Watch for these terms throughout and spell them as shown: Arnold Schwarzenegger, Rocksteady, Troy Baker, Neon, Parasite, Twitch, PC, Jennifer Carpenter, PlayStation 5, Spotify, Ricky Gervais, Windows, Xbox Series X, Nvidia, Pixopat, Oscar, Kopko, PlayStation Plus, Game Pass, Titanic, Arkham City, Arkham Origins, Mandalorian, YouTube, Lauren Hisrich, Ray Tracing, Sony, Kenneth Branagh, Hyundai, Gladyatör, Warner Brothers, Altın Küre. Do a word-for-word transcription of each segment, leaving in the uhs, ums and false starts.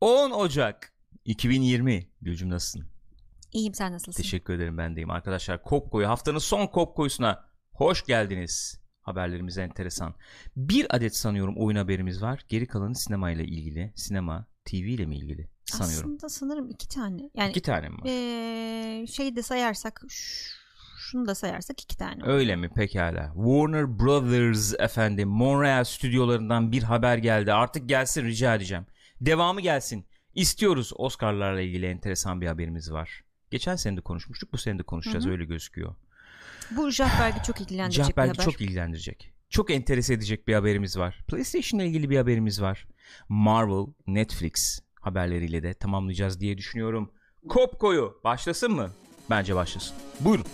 on Ocak iki bin yirmi. Gülcüm nasılsın? İyiyim, sen nasılsın? Teşekkür ederim, ben deyim. Arkadaşlar Kopko'yu, haftanın son Kopko'yusuna hoş geldiniz. Haberlerimiz enteresan. Bir adet sanıyorum oyun haberimiz var. Geri kalanı sinemayla ilgili. Sinema, T V ile mi ilgili? Sanıyorum. Aslında sanırım iki tane. Yani iki tane mi var? Ee, şeyi de sayarsak, şunu da sayarsak iki tane var. Öyle mi? Pekala. Warner Brothers efendim, Montreal stüdyolarından bir haber geldi. Artık gelsin, rica edeceğim. Devamı gelsin. İstiyoruz. Oscar'larla ilgili enteresan bir haberimiz var. Geçen sene de konuşmuştuk. Bu sene de konuşacağız. Hı-hı. Öyle gözüküyor. Bu Jahberg'i çok ilgilendirecek Jahberg'i bir haber. Jahberg'i çok ilgilendirecek. Çok enterese edecek bir haberimiz var. PlayStation ile ilgili bir haberimiz var. Marvel, Netflix haberleriyle de tamamlayacağız diye düşünüyorum. Kopko'yu başlasın mı? Bence başlasın. Buyurun.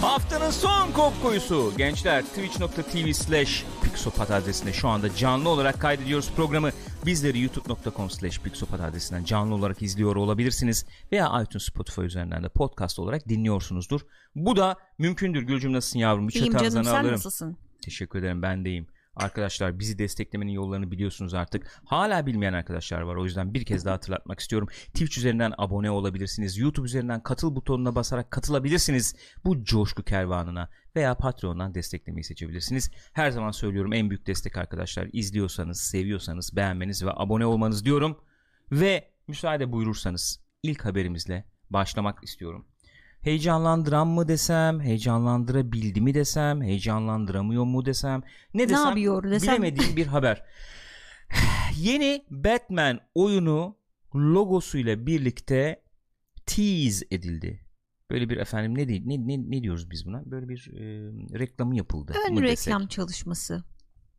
Haftanın son Kopko'yusu. Gençler, twitch nokta tv slash pixopat adresinde şu anda canlı olarak kaydediyoruz programı. Bizleri youtube nokta com slash pixopat adresinden canlı olarak izliyor olabilirsiniz. Veya iTunes, Spotify üzerinden de podcast olarak dinliyorsunuzdur. Bu da mümkündür. Gülcüm nasılsın yavrum? İyiyim canım, sen alırım. Nasılsın? Teşekkür ederim, ben deyim. Arkadaşlar, bizi desteklemenin yollarını biliyorsunuz artık. Hala bilmeyen arkadaşlar var. O yüzden bir kez daha hatırlatmak istiyorum. Twitch üzerinden abone olabilirsiniz. YouTube üzerinden katıl butonuna basarak katılabilirsiniz bu coşku kervanına. Veya Patreon'dan desteklemeyi seçebilirsiniz. Her zaman söylüyorum, en büyük destek arkadaşlar, izliyorsanız, seviyorsanız beğenmeniz ve abone olmanız diyorum. Ve müsaade buyurursanız ilk haberimizle başlamak istiyorum. Heyecanlandıran mı desem, heyecanlandırabildi mi desem, heyecanlandıramıyor mu desem, ne desem, ne desem? Bilemediğim bir haber. Yeni Batman oyunu logosuyla birlikte tease edildi. Böyle bir efendim ne, ne, ne, ne diyoruz biz buna? Böyle bir e, reklamı yapıldı. Ön reklam desek? Çalışması.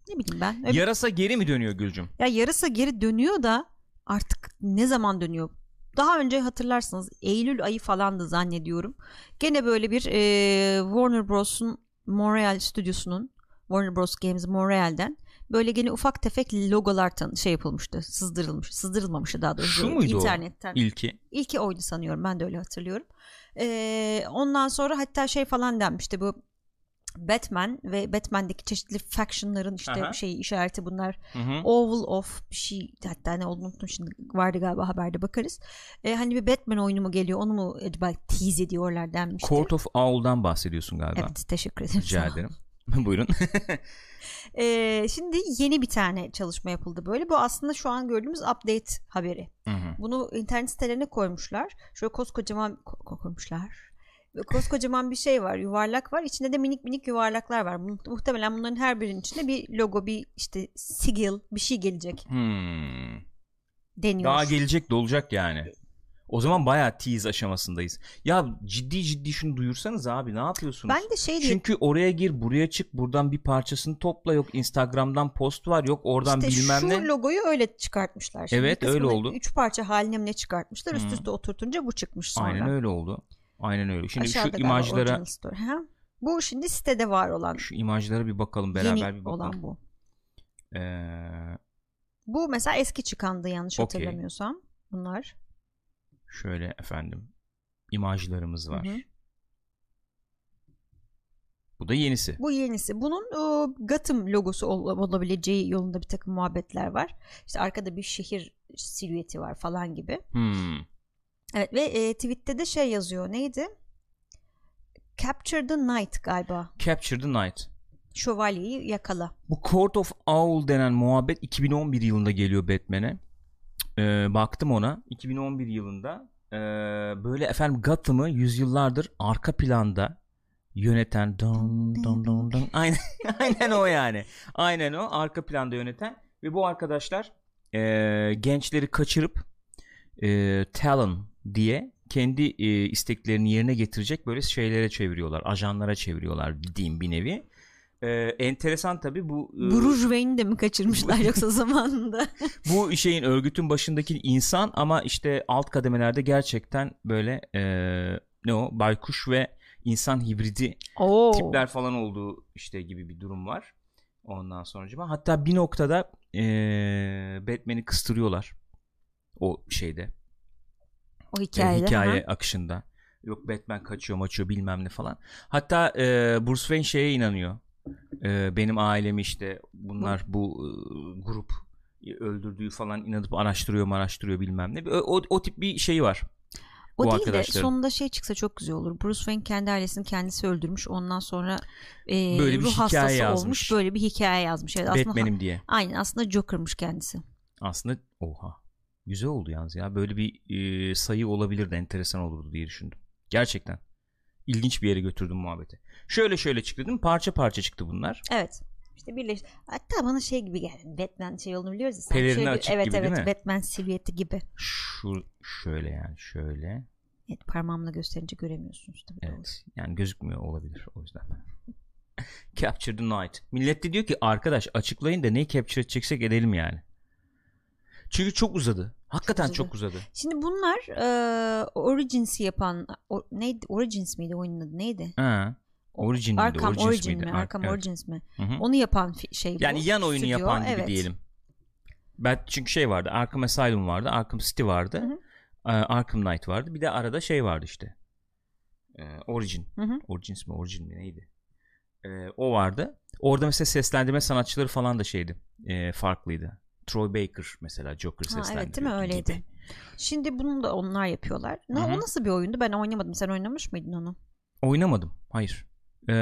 Ne bileyim ben. Öyle... Yarasa geri mi dönüyor Gülcüm? Ya yarasa geri dönüyor da artık ne zaman dönüyor? Daha önce hatırlarsınız, Eylül ayı falandı zannediyorum. Gene böyle bir e, Warner Bros'un Montreal stüdyosunun, Warner Bros Games Montreal'den böyle gene ufak tefek logolar tan- şey yapılmıştı, sızdırılmış, sızdırılmamıştı daha doğrusu. Şu muydu internetten. O? İlki. İlki oydu sanıyorum, ben de öyle hatırlıyorum. E, ondan sonra hatta şey falan denmişti, bu Batman ve Batman'deki çeşitli factionların işte şey işareti bunlar. Hı hı. Oval of bir şey, hatta ne olduğunu unuttum şimdi, vardı galiba haberde, bakarız. Ee, hani bir Batman oyunu mu geliyor, onu mu acaba tease ediyorlar denmişti. Court of Owl'dan bahsediyorsun galiba. Evet, teşekkür ederim. Rica ederim. Buyurun. ee, şimdi yeni bir tane çalışma yapıldı böyle. Bu aslında şu an gördüğümüz update haberi. Hı hı. Bunu internet sitelerine koymuşlar. Şöyle koskocaman ko- koymuşlar. Koskocaman bir şey var, yuvarlak var, içinde de minik minik yuvarlaklar var. Muhtemelen bunların her birinin içinde bir logo, bir işte sigil, bir şey gelecek. Hmm. Deniyor. Daha gelecek de olacak yani. O zaman bayağı tease aşamasındayız. Ya ciddi ciddi şunu duyursanız abi, ne yapıyorsunuz? Ben de şey diye... Çünkü oraya gir, buraya çık, buradan bir parçasını topla, yok Instagram'dan post var, yok oradan işte bilmem ne. İşte şu logoyu öyle çıkartmışlar. Şimdi evet, öyle oldu. Üç parça haline ne çıkartmışlar, üst üste hmm. oturtunca bu çıkmış sonra. Aynen öyle oldu. Aynen öyle. Şimdi aşağıda şu imajlara store, bu şimdi sitede var olan. Şu imajlara bir bakalım beraber, yeni bir bakalım. Olan bu. Ee... Bu mesela eski çıkandı yanlış okay. hatırlamıyorsam. Bunlar. Şöyle efendim imajlarımız var. Hı-hı. Bu da yenisi. Bu yenisi. Bunun o, Gotham logosu ol- olabileceği yolunda bir takım muhabbetler var. İşte arkada bir şehir silüeti var falan gibi. Hmm. Evet ve e, tweette de şey yazıyor, neydi? Capture the Knight galiba. Capture the Knight. Şövalyeyi yakala. Bu Court of Owl denen muhabbet iki bin on bir yılında geliyor Batman'e. Ee, baktım ona. iki bin on bir yılında e, böyle efendim Gotham'ı yüzyıllardır arka planda yöneten don don don don aynen, aynen o yani. Aynen o arka planda yöneten ve bu arkadaşlar e, gençleri kaçırıp E, Talon diye kendi e, isteklerini yerine getirecek böyle şeylere çeviriyorlar, ajanlara çeviriyorlar diyeyim bir nevi. E, enteresan tabii bu. E, Bruce Wayne'i de mi kaçırmışlar yoksa zamanında? Bu şeyin, örgütün başındaki insan ama işte alt kademelerde gerçekten böyle e, ne o baykuş ve insan hibridi Oo. tipler falan olduğu işte gibi bir durum var. Ondan sonra hatta bir noktada e, Batman'i kıstırıyorlar. O şeyde. O hikaye, e, hikaye akışında. Yok Batman kaçıyor maçıyor bilmem ne falan. Hatta e, Bruce Wayne şeye inanıyor. E, benim ailemi işte bunlar bu e, grup öldürdüğü falan inanıp araştırıyor araştırıyor bilmem ne. O, o, o tip bir şey var. O bu değil de sonunda şey çıksa çok güzel olur. Bruce Wayne kendi ailesini kendisi öldürmüş. Ondan sonra e, böyle bir ruh hastası yazmış. Olmuş. Böyle bir hikaye yazmış. Evet, Batman'im aslında, diye. Aynen, aslında Joker'mış kendisi. Aslında oha. Güzel oldu yalnız ya. Böyle bir e, sayı olabilirdi. Enteresan olurdu diye düşündüm. Gerçekten. İlginç bir yere götürdüm muhabbeti. Şöyle şöyle çıktı değil mi? Parça parça çıktı bunlar. Evet. İşte birleşti. Hatta bana şey gibi geldi. Batman şey olduğunu biliyoruz ya. Sen pelerini şöyle, açık evet, gibi evet, değil mi? Batman silüeti gibi. Şu şöyle yani şöyle. Evet, parmağımla gösterince göremiyorsunuz tabii. Evet. Yani gözükmüyor olabilir o yüzden. Capture the Night. Millet de diyor ki arkadaş açıklayın da neyi capture edeceksek edelim yani. Çünkü çok uzadı. Hakikaten çok uzadı. Çok uzadı. Şimdi bunlar e, Origins'i yapan o, neydi? Origins miydi oyunun adı? Neydi? Ha. Origin Arkham miydi? Origins Origin mi? Arkham evet. Origins mi? Hı-hı. Onu yapan şey bu. Yani yan oyunu Stüdyo, yapan gibi evet. diyelim. Ben çünkü şey vardı. Arkham Asylum vardı. Arkham City vardı. Hı-hı. Arkham Knight vardı. Bir de arada şey vardı işte. Ee, Origin. Hı-hı. Origins mi? Origin mi? Neydi? Ee, o vardı. Orada mesela seslendirme sanatçıları falan da şeydi. Ee, farklıydı. Troy Baker mesela Joker seslendiriyor. Evet değil mi, öyleydi. Gibi. Şimdi bunu da onlar yapıyorlar. Ne, o nasıl bir oyundu? Ben oynamadım. Sen oynamış mıydın onu? Oynamadım. Hayır. Ee,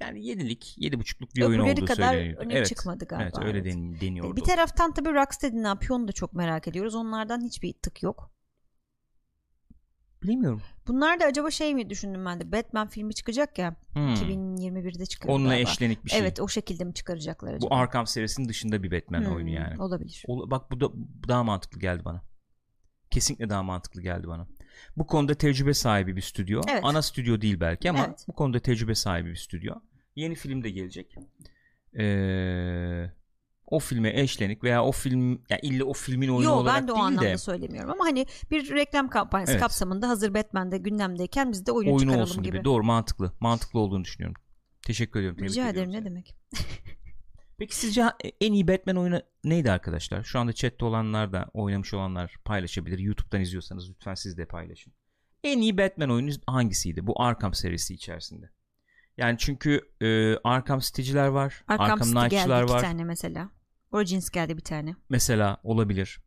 yani yedilik, yedi buçukluk bir öbürleri oyun olduğu söyleniyor. Öbürleri kadar evet. çıkmadı galiba. Evet öyle evet. deniyordu. Bir taraftan tabii Rocksteady ne yapıyor onu da çok merak ediyoruz. Onlardan hiçbir tık yok. Bilmiyorum. Bunlar da acaba şey mi düşündüm ben de. Batman filmi çıkacak ya. Hmm. iki bin yirmi birde çıkacak. Onunla galiba. Eşlenik bir şey. Evet, o şekilde mi çıkaracaklar acaba? Bu Arkham serisinin dışında bir Batman hmm. oyunu yani. Olabilir. O, bak bu da bu daha mantıklı geldi bana. Kesinlikle daha mantıklı geldi bana. Bu konuda tecrübe sahibi bir stüdyo. Evet. Ana stüdyo değil belki ama evet. bu konuda tecrübe sahibi bir stüdyo. Yeni film de gelecek. Ee, o filme eşlenik veya o film yani illa o filmin oyunu Yo, olarak değil de. Yok ben de o anlamda de, söylemiyorum ama hani bir reklam kampanyası evet. kapsamında hazır Batman'de gündemdeyken biz de oyun oyunu çıkaralım olsun gibi. gibi. Doğru, mantıklı. Mantıklı olduğunu düşünüyorum. Teşekkür ediyorum. Rica ederim, ne demek. Peki sizce en iyi Batman oyunu neydi arkadaşlar? Şu anda chatte olanlar da oynamış olanlar paylaşabilir. YouTube'dan izliyorsanız lütfen siz de paylaşın. En iyi Batman oyunu hangisiydi bu Arkham serisi içerisinde? Yani çünkü e, Arkham City'ciler var. Arkham, Arkham Knight'çılar var. Bir tane mesela. Origins geldi bir tane. Mesela olabilir.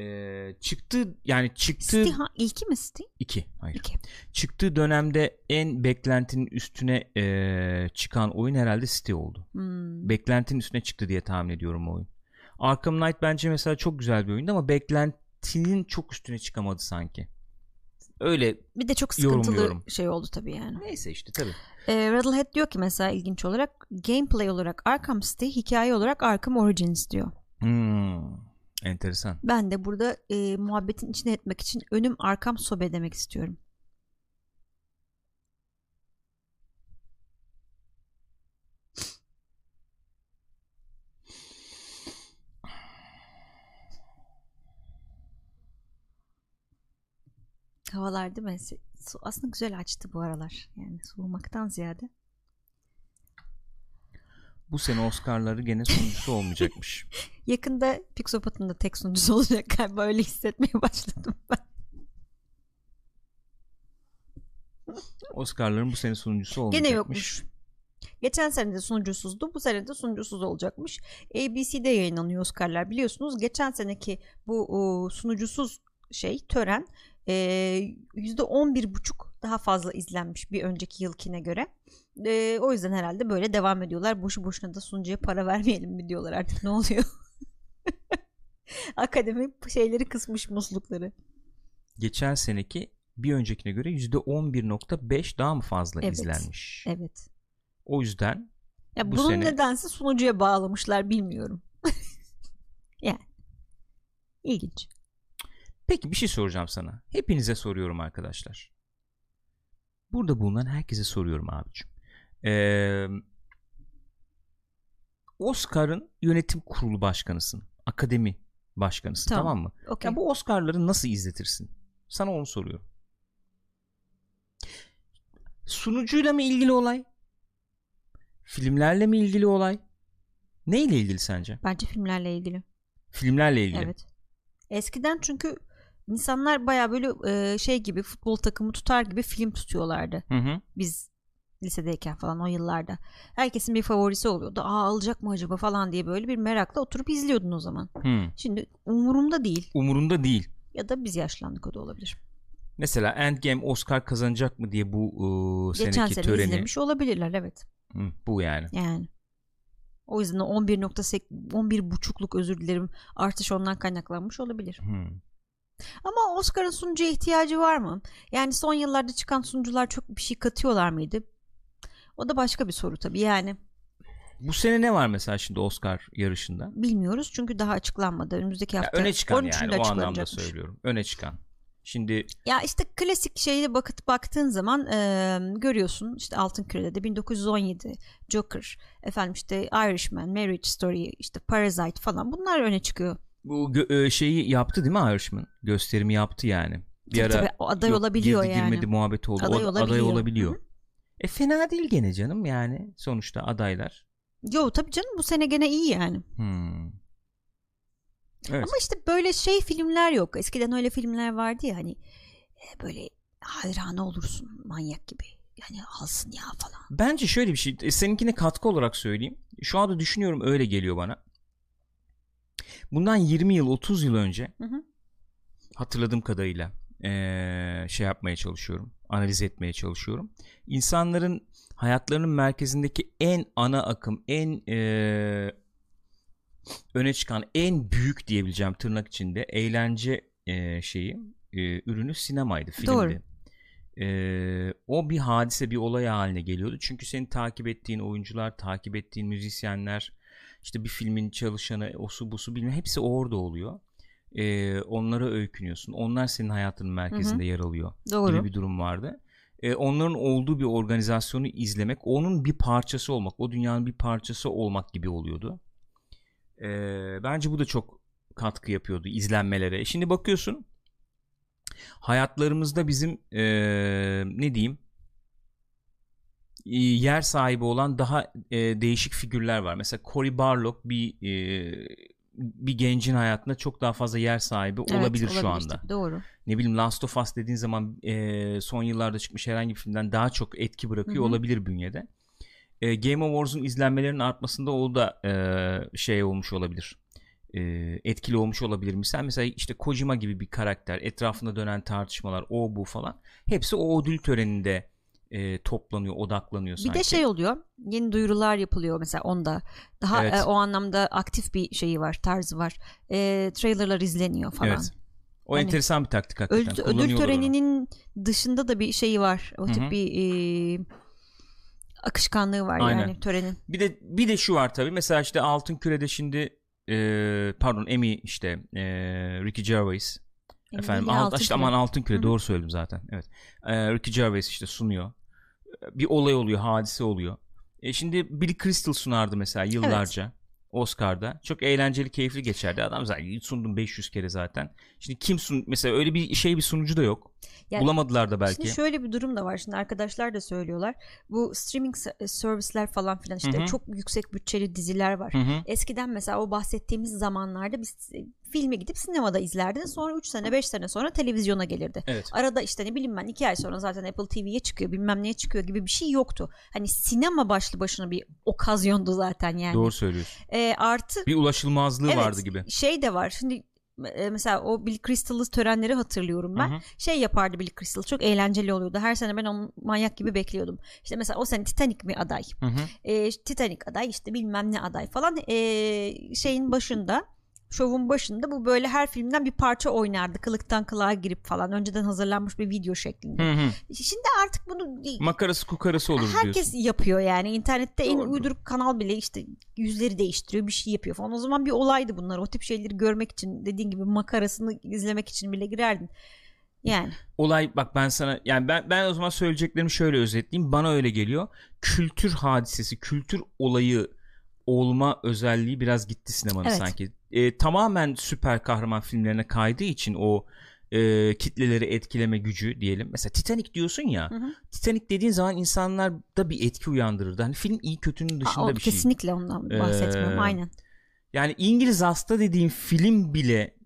Ee, çıktı yani çıktı. City ha, ilki mi City? İki. Hayır. İki. Çıktığı dönemde en beklentinin üstüne e, çıkan oyun herhalde City oldu. Hmm. Beklentinin üstüne çıktı diye tahmin ediyorum oyun. Arkham Knight bence mesela çok güzel bir oyundu ama beklentinin çok üstüne çıkamadı sanki. Öyle. Bir de çok sıkıntılı şey oldu tabii yani. Neyse işte tabii. E, Rattlehead diyor ki mesela ilginç olarak gameplay olarak Arkham City, hikaye olarak Arkham Origins diyor. Hmm. Enteresan. Ben de burada e, muhabbetin içine etmek için önüm arkam sobe demek istiyorum. Havalar değil mi? Aslında güzel açtı bu aralar. Yani soğumaktan ziyade. Bu sene Oscar'ları gene sonuncusu olmayacakmış. Yakında Pixopat'ın da tek sonuncusu olacak galiba, öyle hissetmeye başladım ben. Oscar'ların bu sene sonuncusu olmayacakmış. Gene yokmuş. Geçen sene de sonuncusuzdu. Bu sene de sonuncusuz olacakmış. A B C'de yayınlanıyor Oscar'lar biliyorsunuz. Geçen seneki bu sunucusuz şey tören yüzde on bir buçuk daha fazla izlenmiş bir önceki yılkine göre. Ee, o yüzden herhalde böyle devam ediyorlar. Boşu boşuna da sunucuya para vermeyelim mi diyorlar artık, ne oluyor? Akademi şeyleri kısmış muslukları. Geçen seneki bir öncekine göre yüzde on bir nokta beş daha mı fazla evet, izlenmiş? Evet. O yüzden ya bu bunun sene... nedense sunucuya bağlamışlar bilmiyorum. Yani ilginç. Peki bir şey soracağım sana. Hepinize soruyorum arkadaşlar. Burada bulunan herkese soruyorum abicim. Ee, Oscar'ın yönetim kurulu başkanısın. Akademi başkanısın. Tamam, tamam mı? Okay. Yani bu Oscar'ları nasıl izletirsin? Sana onu soruyorum. Sunucuyla mı ilgili olay? Filmlerle mi ilgili olay? Neyle ilgili sence? Bence filmlerle ilgili. Filmlerle ilgili. Evet. Eskiden çünkü İnsanlar baya böyle e, şey gibi, futbol takımı tutar gibi film tutuyorlardı. Hı hı. Biz lisedeyken falan o yıllarda. Herkesin bir favorisi oluyordu. Aa, alacak mı acaba falan diye böyle bir merakla oturup izliyordun o zaman. Hı. Şimdi umurumda değil. Umurumda değil. Ya da biz yaşlandık, o da olabilir. Mesela Endgame Oscar kazanacak mı diye bu ıı, seneki töreni. Geçen sene izlemiş olabilirler, evet. Hı, bu yani. Yani. O yüzden on bir buçukluk özür dilerim artış ondan kaynaklanmış olabilir. Hmm. Ama Oscar'ın sunucuya ihtiyacı var mı? Yani son yıllarda çıkan sunucular çok bir şey katıyorlar mıydı? O da başka bir soru tabii yani. Bu sene ne var mesela şimdi Oscar yarışında? Bilmiyoruz çünkü daha açıklanmadı. Önümüzdeki hafta. Ya öne çıkan yani, o anlamda söylüyorum. Öne çıkan. Şimdi ya işte klasik şeyle bakıp baktığın zaman e, görüyorsun işte Altın Küre'de bin dokuz yüz on yedi, Joker, efendim işte Irishman, Marriage Story, işte Parasite falan, bunlar öne çıkıyor. Bu gö- şeyi yaptı değil mi Irishman? Gösterimi yaptı yani. Bir tabii, ara tabii, aday yok, olabiliyor girdi, yani. Girmedi muhabbeti oldu. Aday olabiliyor. Aday olabiliyor. E fena değil gene canım yani sonuçta adaylar. Yo tabii canım, bu sene gene iyi yani. Hmm. Evet. Ama işte böyle şey filmler yok. Eskiden öyle filmler vardı ya hani böyle hayranı olursun manyak gibi. Yani alsın ya falan. Bence şöyle bir şey. Seninkine katkı olarak söyleyeyim. Şu anda düşünüyorum, öyle geliyor bana. Bundan yirmi yıl otuz yıl önce, hı hı, hatırladığım kadarıyla ee, şey yapmaya çalışıyorum. Analiz etmeye çalışıyorum. İnsanların hayatlarının merkezindeki en ana akım, en ee, öne çıkan en büyük diyebileceğim tırnak içinde eğlence e, şeyi e, ürünü sinemaydı, filmdi. E, o bir hadise, bir olay haline geliyordu. Çünkü seni takip ettiğin oyuncular, takip ettiğin müzisyenler, işte bir filmin çalışanı, osu busu bilmem, hepsi orada oluyor. E, onlara öykünüyorsun. Onlar senin hayatının merkezinde, hı hı, yer alıyor. Doğru. Gibi bir durum vardı. E, onların olduğu bir organizasyonu izlemek, onun bir parçası olmak, o dünyanın bir parçası olmak gibi oluyordu. Ee, bence bu da çok katkı yapıyordu izlenmelere. Şimdi bakıyorsun hayatlarımızda bizim ee, ne diyeyim yer sahibi olan daha ee, değişik figürler var. Mesela Cory Barlog bir ee, bir gencin hayatında çok daha fazla yer sahibi, evet, olabilir, olabilir şu anda. Işte, doğru. Ne bileyim Last of Us dediğin zaman ee, son yıllarda çıkmış herhangi bir filmden daha çok etki bırakıyor, hı-hı, olabilir bünyede. Game of Wars'un izlenmelerinin artmasında o da e, şey olmuş olabilir. E, etkili olmuş olabilir misal. Mesela işte Kojima gibi bir karakter, etrafında dönen tartışmalar, o bu falan. Hepsi o ödül töreninde e, toplanıyor, odaklanıyor sanki. Bir de şey oluyor. Yeni duyurular yapılıyor mesela onda. Daha evet. e, o anlamda aktif bir şeyi var, tarzı var. E, trailerlar izleniyor falan. Evet. O hani, enteresan bir taktik hakikaten. Ödül, ödül töreninin onu. Dışında da bir şeyi var. O tip bir e, akışkanlığı var. Aynen. Yani törenin. Bir de bir de şu var tabii. Mesela işte Altın Küre'de şimdi e, pardon Emmy işte e, Ricky Gervais Emmy efendim Alt, Altın işte, aman Altın Küre, hı-hı, doğru söyledim zaten. Evet. E, Ricky Gervais işte sunuyor. Bir olay oluyor, hadise oluyor. E, şimdi Billy Crystal sunardı mesela yıllarca. Evet. Oscar'da. Çok eğlenceli, keyifli geçerdi. Adam zaten sundum beş yüz kere zaten. Şimdi kim sun mesela öyle bir şey bir sunucu da yok. Yani, bulamadılar da belki. Şimdi şöyle bir durum da var. Şimdi arkadaşlar da söylüyorlar. Bu streaming servisler falan filan işte, hı-hı, çok yüksek bütçeli diziler var. Hı-hı. Eskiden mesela o bahsettiğimiz zamanlarda biz filme gidip sinemada izlerdin. Sonra üç sene beş sene sonra televizyona gelirdi. Evet. Arada işte ne bileyim ben iki ay sonra zaten Apple T V'ye çıkıyor, bilmem neye çıkıyor gibi bir şey yoktu. Hani sinema başlı başına bir okazyondu zaten yani. Doğru söylüyorsun. E, artı bir ulaşılmazlığı, evet, vardı gibi. Şey de var. Şimdi mesela o Billy Crystal'lı törenleri hatırlıyorum ben. Hı hı. Şey yapardı Billy Crystal. Çok eğlenceli oluyordu. Her sene ben onu manyak gibi bekliyordum. İşte mesela o sene Titanic mi aday? Hı hı. E, Titanic aday işte bilmem ne aday falan. E, şeyin başında, şovun başında bu böyle her filmden bir parça oynardı. Kılıktan kılığa girip falan. Önceden hazırlanmış bir video şeklinde. Hı hı. Şimdi artık bunu... Makarası kukarası olur herkes diyorsun. Herkes yapıyor yani. İnternette doğru. En uyduruk kanal bile işte yüzleri değiştiriyor. Bir şey yapıyor falan. O zaman bir olaydı bunlar. O tip şeyleri görmek için, dediğin gibi makarasını izlemek için bile girerdin. Yani. Olay bak ben sana yani ben, ben o zaman söyleyeceklerimi şöyle özetleyeyim. Bana öyle geliyor. Kültür hadisesi, kültür olayı olma özelliği biraz gitti sinemanın, evet, sanki. E, tamamen süper kahraman filmlerine kaydığı için o e, kitleleri etkileme gücü diyelim. Mesela Titanic diyorsun ya. Hı hı. Titanic dediğin zaman insanlarda bir etki uyandırırdı. Hani film iyi kötünün dışında Aa, bir şey. Kesinlikle ondan bahsetmiyorum. Ee, aynen. Yani İngiliz Hasta dediğin film bile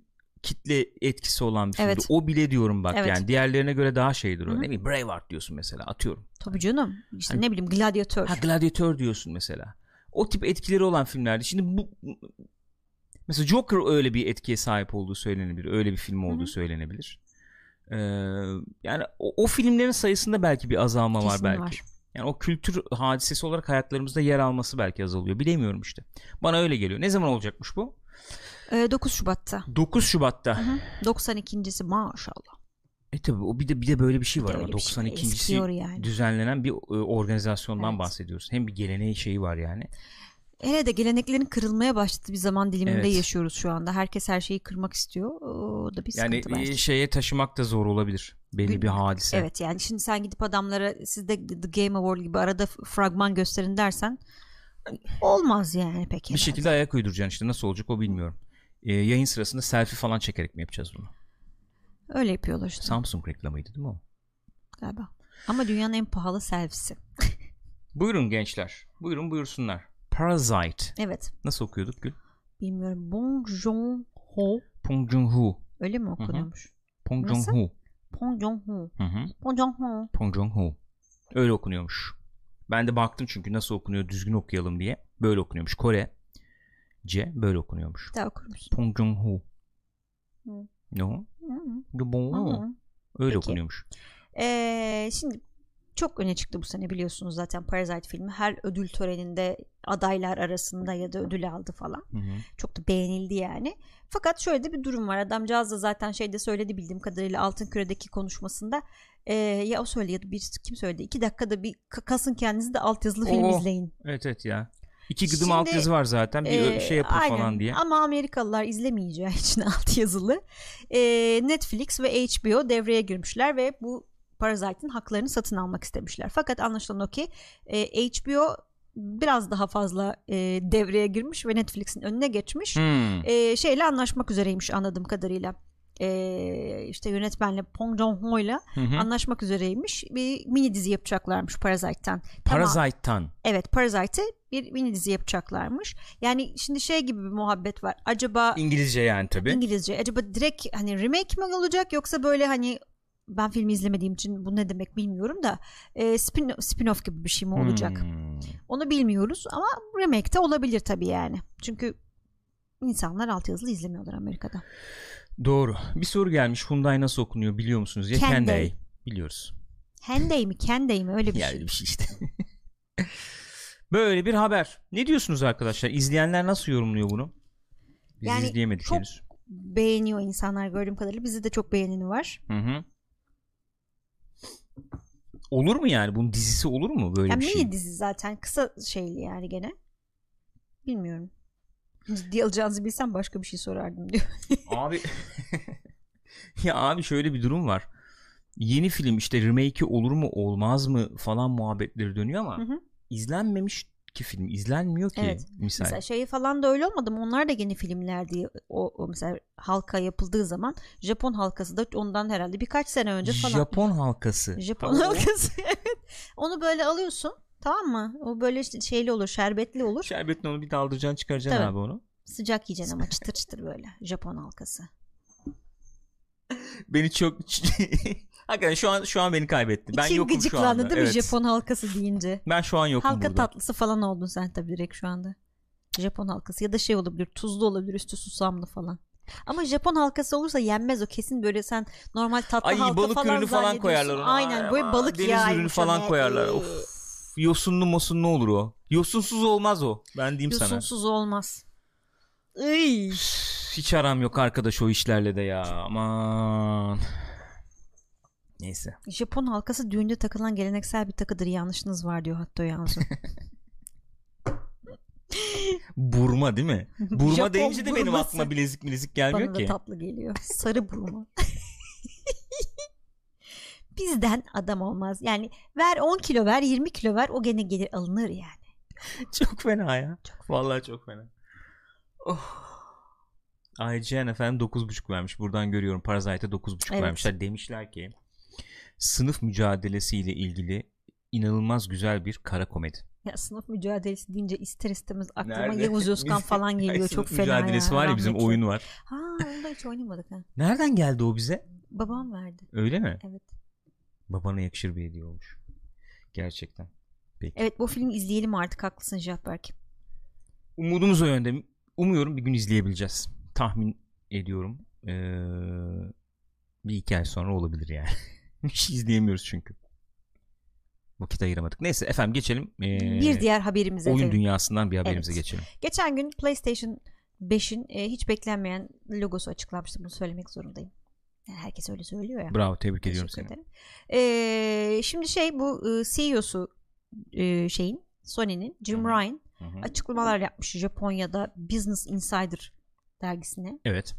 kitle etkisi olan bir filmdi. Evet. O bile diyorum bak evet. yani diğerlerine göre daha şeydir o. Ne bileyim Braveheart diyorsun mesela, atıyorum. Tabii canım. İşte hani, ne bileyim Gladyatör. Ha Gladyatör diyorsun mesela. O tip etkileri olan filmlerdi. Şimdi bu mesela Joker öyle bir etkiye sahip olduğu söylenebilir. Öyle bir film olduğu Hı-hı. söylenebilir. Ee, yani o, o filmlerin sayısında belki bir azalma Kesin var belki. Var. Yani o kültür hadisesi olarak hayatlarımızda yer alması belki azalıyor. Bilemiyorum işte. Bana öyle geliyor. Ne zaman olacakmış bu? Ee, dokuz Şubat'ta. dokuz Şubat'ta. Hı-hı. doksan ikincisi maşallah. E tabi o bir de bir de böyle bir şey var ama doksan ikincisi şey yani. Düzenlenen bir e, organizasyondan evet. bahsediyoruz. Hem bir geleneği şeyi var yani. Hele de geleneklerin kırılmaya başladığı bir zaman diliminde evet. yaşıyoruz şu anda. Herkes her şeyi kırmak istiyor. O da bir yani sıkıntı bence. Yani şeye taşımak da zor olabilir. Belli Bilmiyorum. bir hadise. Evet yani şimdi sen gidip adamlara siz de The Game Award gibi arada fragman gösterin dersen olmaz yani pek. Bir herhalde. Şekilde ayak uyduracaksın işte, nasıl olacak o bilmiyorum. Ee, yayın sırasında selfie falan çekerek mi yapacağız bunu? Öyle yapıyorlar işte. Samsung reklamıydı değil mi o? Galiba. Ama dünyanın en pahalı servisi. Buyurun gençler. Buyurun buyursunlar. Parasite. Evet. Nasıl okuyorduk Gül? Bilmiyorum. Bong Joon Ho. Bong Joon Ho. Öyle mi okunuyormuş? Bong Joon Ho. Bong Joon Ho. Bong Joon Ho. Bong Joon Ho. Öyle okunuyormuş. Ben de baktım çünkü nasıl okunuyor düzgün okuyalım diye. Böyle okunuyormuş. Korece böyle okunuyormuş. Daha okurmuş. Bong Joon Ho. Hı. No. Öyle Peki. okunuyormuş. Ee, şimdi çok öne çıktı bu sene biliyorsunuz zaten Parasite filmi. Her ödül töreninde adaylar arasında ya da ödül aldı falan. Hı hı. Çok da beğenildi yani. Fakat şöyle de bir durum var. Adamcağız da zaten şeyde söyledi bildiğim kadarıyla Altınküre'deki konuşmasında. E, ya o söyledi ya da bir, kim söyledi? İki dakikada bir kasın kendinizi de altyazılı Oo. film izleyin. Evet evet ya. İki gıdım Şimdi, alt yazı var zaten bir e, şey yapın aynen. falan diye. Ama Amerikalılar izlemeyeceği için alt yazılı e, Netflix ve H B O devreye girmişler ve bu Parasite'in haklarını satın almak istemişler. Fakat anlaşılan o ki e, H B O biraz daha fazla e, devreye girmiş ve Netflix'in önüne geçmiş. Hmm. E, şeyle anlaşmak üzereymiş anladığım kadarıyla. Ee, işte yönetmenle Bong Joon-ho ile anlaşmak üzereymiş. Bir mini dizi yapacaklarmış Parasite'tan. Parasite'tan. Tamam. Evet, Parasite'i bir mini dizi yapacaklarmış. Yani şimdi şey gibi bir muhabbet var. Acaba İngilizce yani tabii. İngilizce. Acaba direkt hani remake mi olacak yoksa böyle hani ben filmi izlemediğim için bu ne demek bilmiyorum da e, spin, spin-off gibi bir şey mi olacak? Hmm. Onu bilmiyoruz ama remake de olabilir tabii yani. Çünkü insanlar altyazılı izlemiyorlar Amerika'da. Doğru. Bir soru gelmiş. Hyundai nasıl okunuyor biliyor musunuz? Ya Hyundai. Biliyoruz. Hyundai mi? Hyundai mi? Öyle bir şey. Bir şey işte. Böyle bir haber. Ne diyorsunuz arkadaşlar? İzleyenler nasıl yorumluyor bunu? Biz yani izleyemedik çok henüz. Beğeniyor insanlar gördüğüm kadarıyla. Bizde de çok beğeneni var. Hı hı. Olur mu yani? Bunun dizisi olur mu böyle yani bir şey? Mini dizi zaten. Kısa şeyli yani gene. Bilmiyorum. Ciddi alacağınızı bilsem başka bir şey sorardım diyor. Abi ya abi şöyle bir durum var. Yeni film işte remake'i olur mu olmaz mı falan muhabbetleri dönüyor ama hı hı. izlenmemiş ki film. İzlenmiyor ki evet. misal. Mesela şey falan da öyle olmadı mı? Onlar da yeni filmler diye o, o mesela halka yapıldığı zaman Japon halkası da ondan herhalde birkaç sene önce falan. Japon halkası. Japon tamam. halkası evet. Onu böyle alıyorsun. Tamam mı? O böyle şeyli olur, şerbetli olur. Şerbetli onu bir daldıracaksın, çıkaracaksın Tabii. abi onu. Sıcak yiyeceksin ama çıtır çıtır böyle. Japon halkası. Beni çok hakikaten şu an şu an beni kaybetti. İçin ben yokum şu anda. Gıcıklandı değil mi evet. Japon halkası deyince? Ben şu an yokum Halka burada. Halka tatlısı falan oldun sen tabii direkt şu anda. Japon halkası ya da şey olabilir, tuzlu olabilir, üstü susamlı falan. Ama Japon halkası olursa yenmez o kesin böyle sen normal tatlı Ay, halka balık falan zannediyorsun. Balık ürünü falan koyarlar ona. Aynen böyle balık yağı. Deniz ürünü falan ona. koyarlar. Of. Yosunlu mosun ne olur o? Yosunsuz olmaz o. Ben diyeyim sana. Yosunsuz olmaz. Iy. Hiç aram yok arkadaş o işlerle de ya. Aman. Neyse. Japon halkası düğünde takılan geleneksel bir takıdır. Yanlışınız var diyor hatta o yansı. Burma değil mi? Burma Japon deyince de burması. Benim aklıma bilezik bilezik gelmiyor Bana ki. Bana da tatlı geliyor. Sarı burma. Bizden adam olmaz. Yani ver on kilo ver yirmi kilo ver o gene gelir alınır yani. Çok fena ya. Çok fena. Vallahi çok fena. Oh. I G N efendim dokuz buçuk vermiş. Buradan görüyorum Parasite'e dokuz buçuk evet. vermişler. Demişler ki sınıf mücadelesiyle ilgili inanılmaz güzel bir kara komedi. Ya sınıf mücadelesi deyince ister istemez aklıma nerede? Yavuz Özkan falan geliyor. Çok fena ya. Sınıf mücadelesi var ya, bizim oyun var. Ha, onu da hiç oynamadık ha. Nereden geldi o bize? Babam verdi. Öyle mi? Evet. Babana yakışır bir hediye olmuş. Gerçekten. Peki. Evet, bu filmi izleyelim artık, haklısın Cevberk. Umudumuz o yönde. Umuyorum bir gün izleyebileceğiz. Tahmin ediyorum. Ee, bir iki ay sonra olabilir yani. Hiç izleyemiyoruz çünkü. Vakit ayıramadık. Neyse efendim, geçelim. Ee, bir diğer haberimize. Oyun efendim. Dünyasından bir haberimize evet. geçelim. Geçen gün PlayStation beşin e, hiç beklenmeyen logosu açıklanmıştı. Bunu söylemek zorundayım. Yani herkes öyle söylüyor ya. Bravo, tebrik Teşekkür ediyorum ederim. seni. Ee, şimdi şey bu e, C E O'su e, şeyin, Sony'nin Jim Ryan Hı-hı. açıklamalar yapmış Japonya'da Business Insider dergisine. Evet.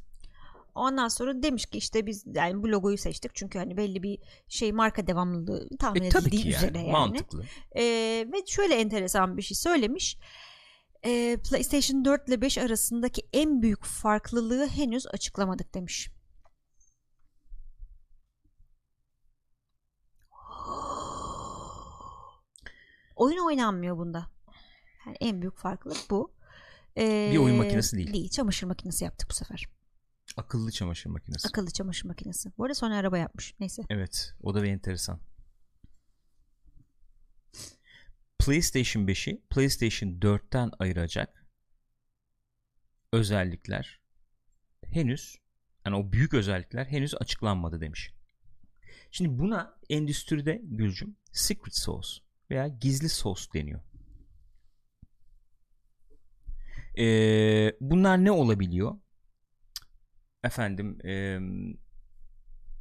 Ondan sonra demiş ki işte biz yani bu logoyu seçtik çünkü hani belli bir şey, marka devamlılığı tahmin e, edildiği yani. üzere yani. Mantıklı. Ee, ve şöyle enteresan bir şey söylemiş. Ee, PlayStation dört ile beş arasındaki en büyük farklılığı henüz açıklamadık demiş. Oyun oynanmıyor bunda. Yani en büyük farklılık bu. Ee, bir oyun makinesi değil. Değil. Çamaşır makinesi yaptık bu sefer. Akıllı çamaşır makinesi. Akıllı çamaşır makinesi. Bu arada sonra araba yapmış. Neyse. Evet. O da bir enteresan. PlayStation beşi PlayStation dörtten ayıracak özellikler henüz, yani o büyük özellikler henüz açıklanmadı demiş. Şimdi buna endüstride Gülcüm secret sauce veya gizli sos deniyor. Ee, bunlar ne olabiliyor? Efendim e,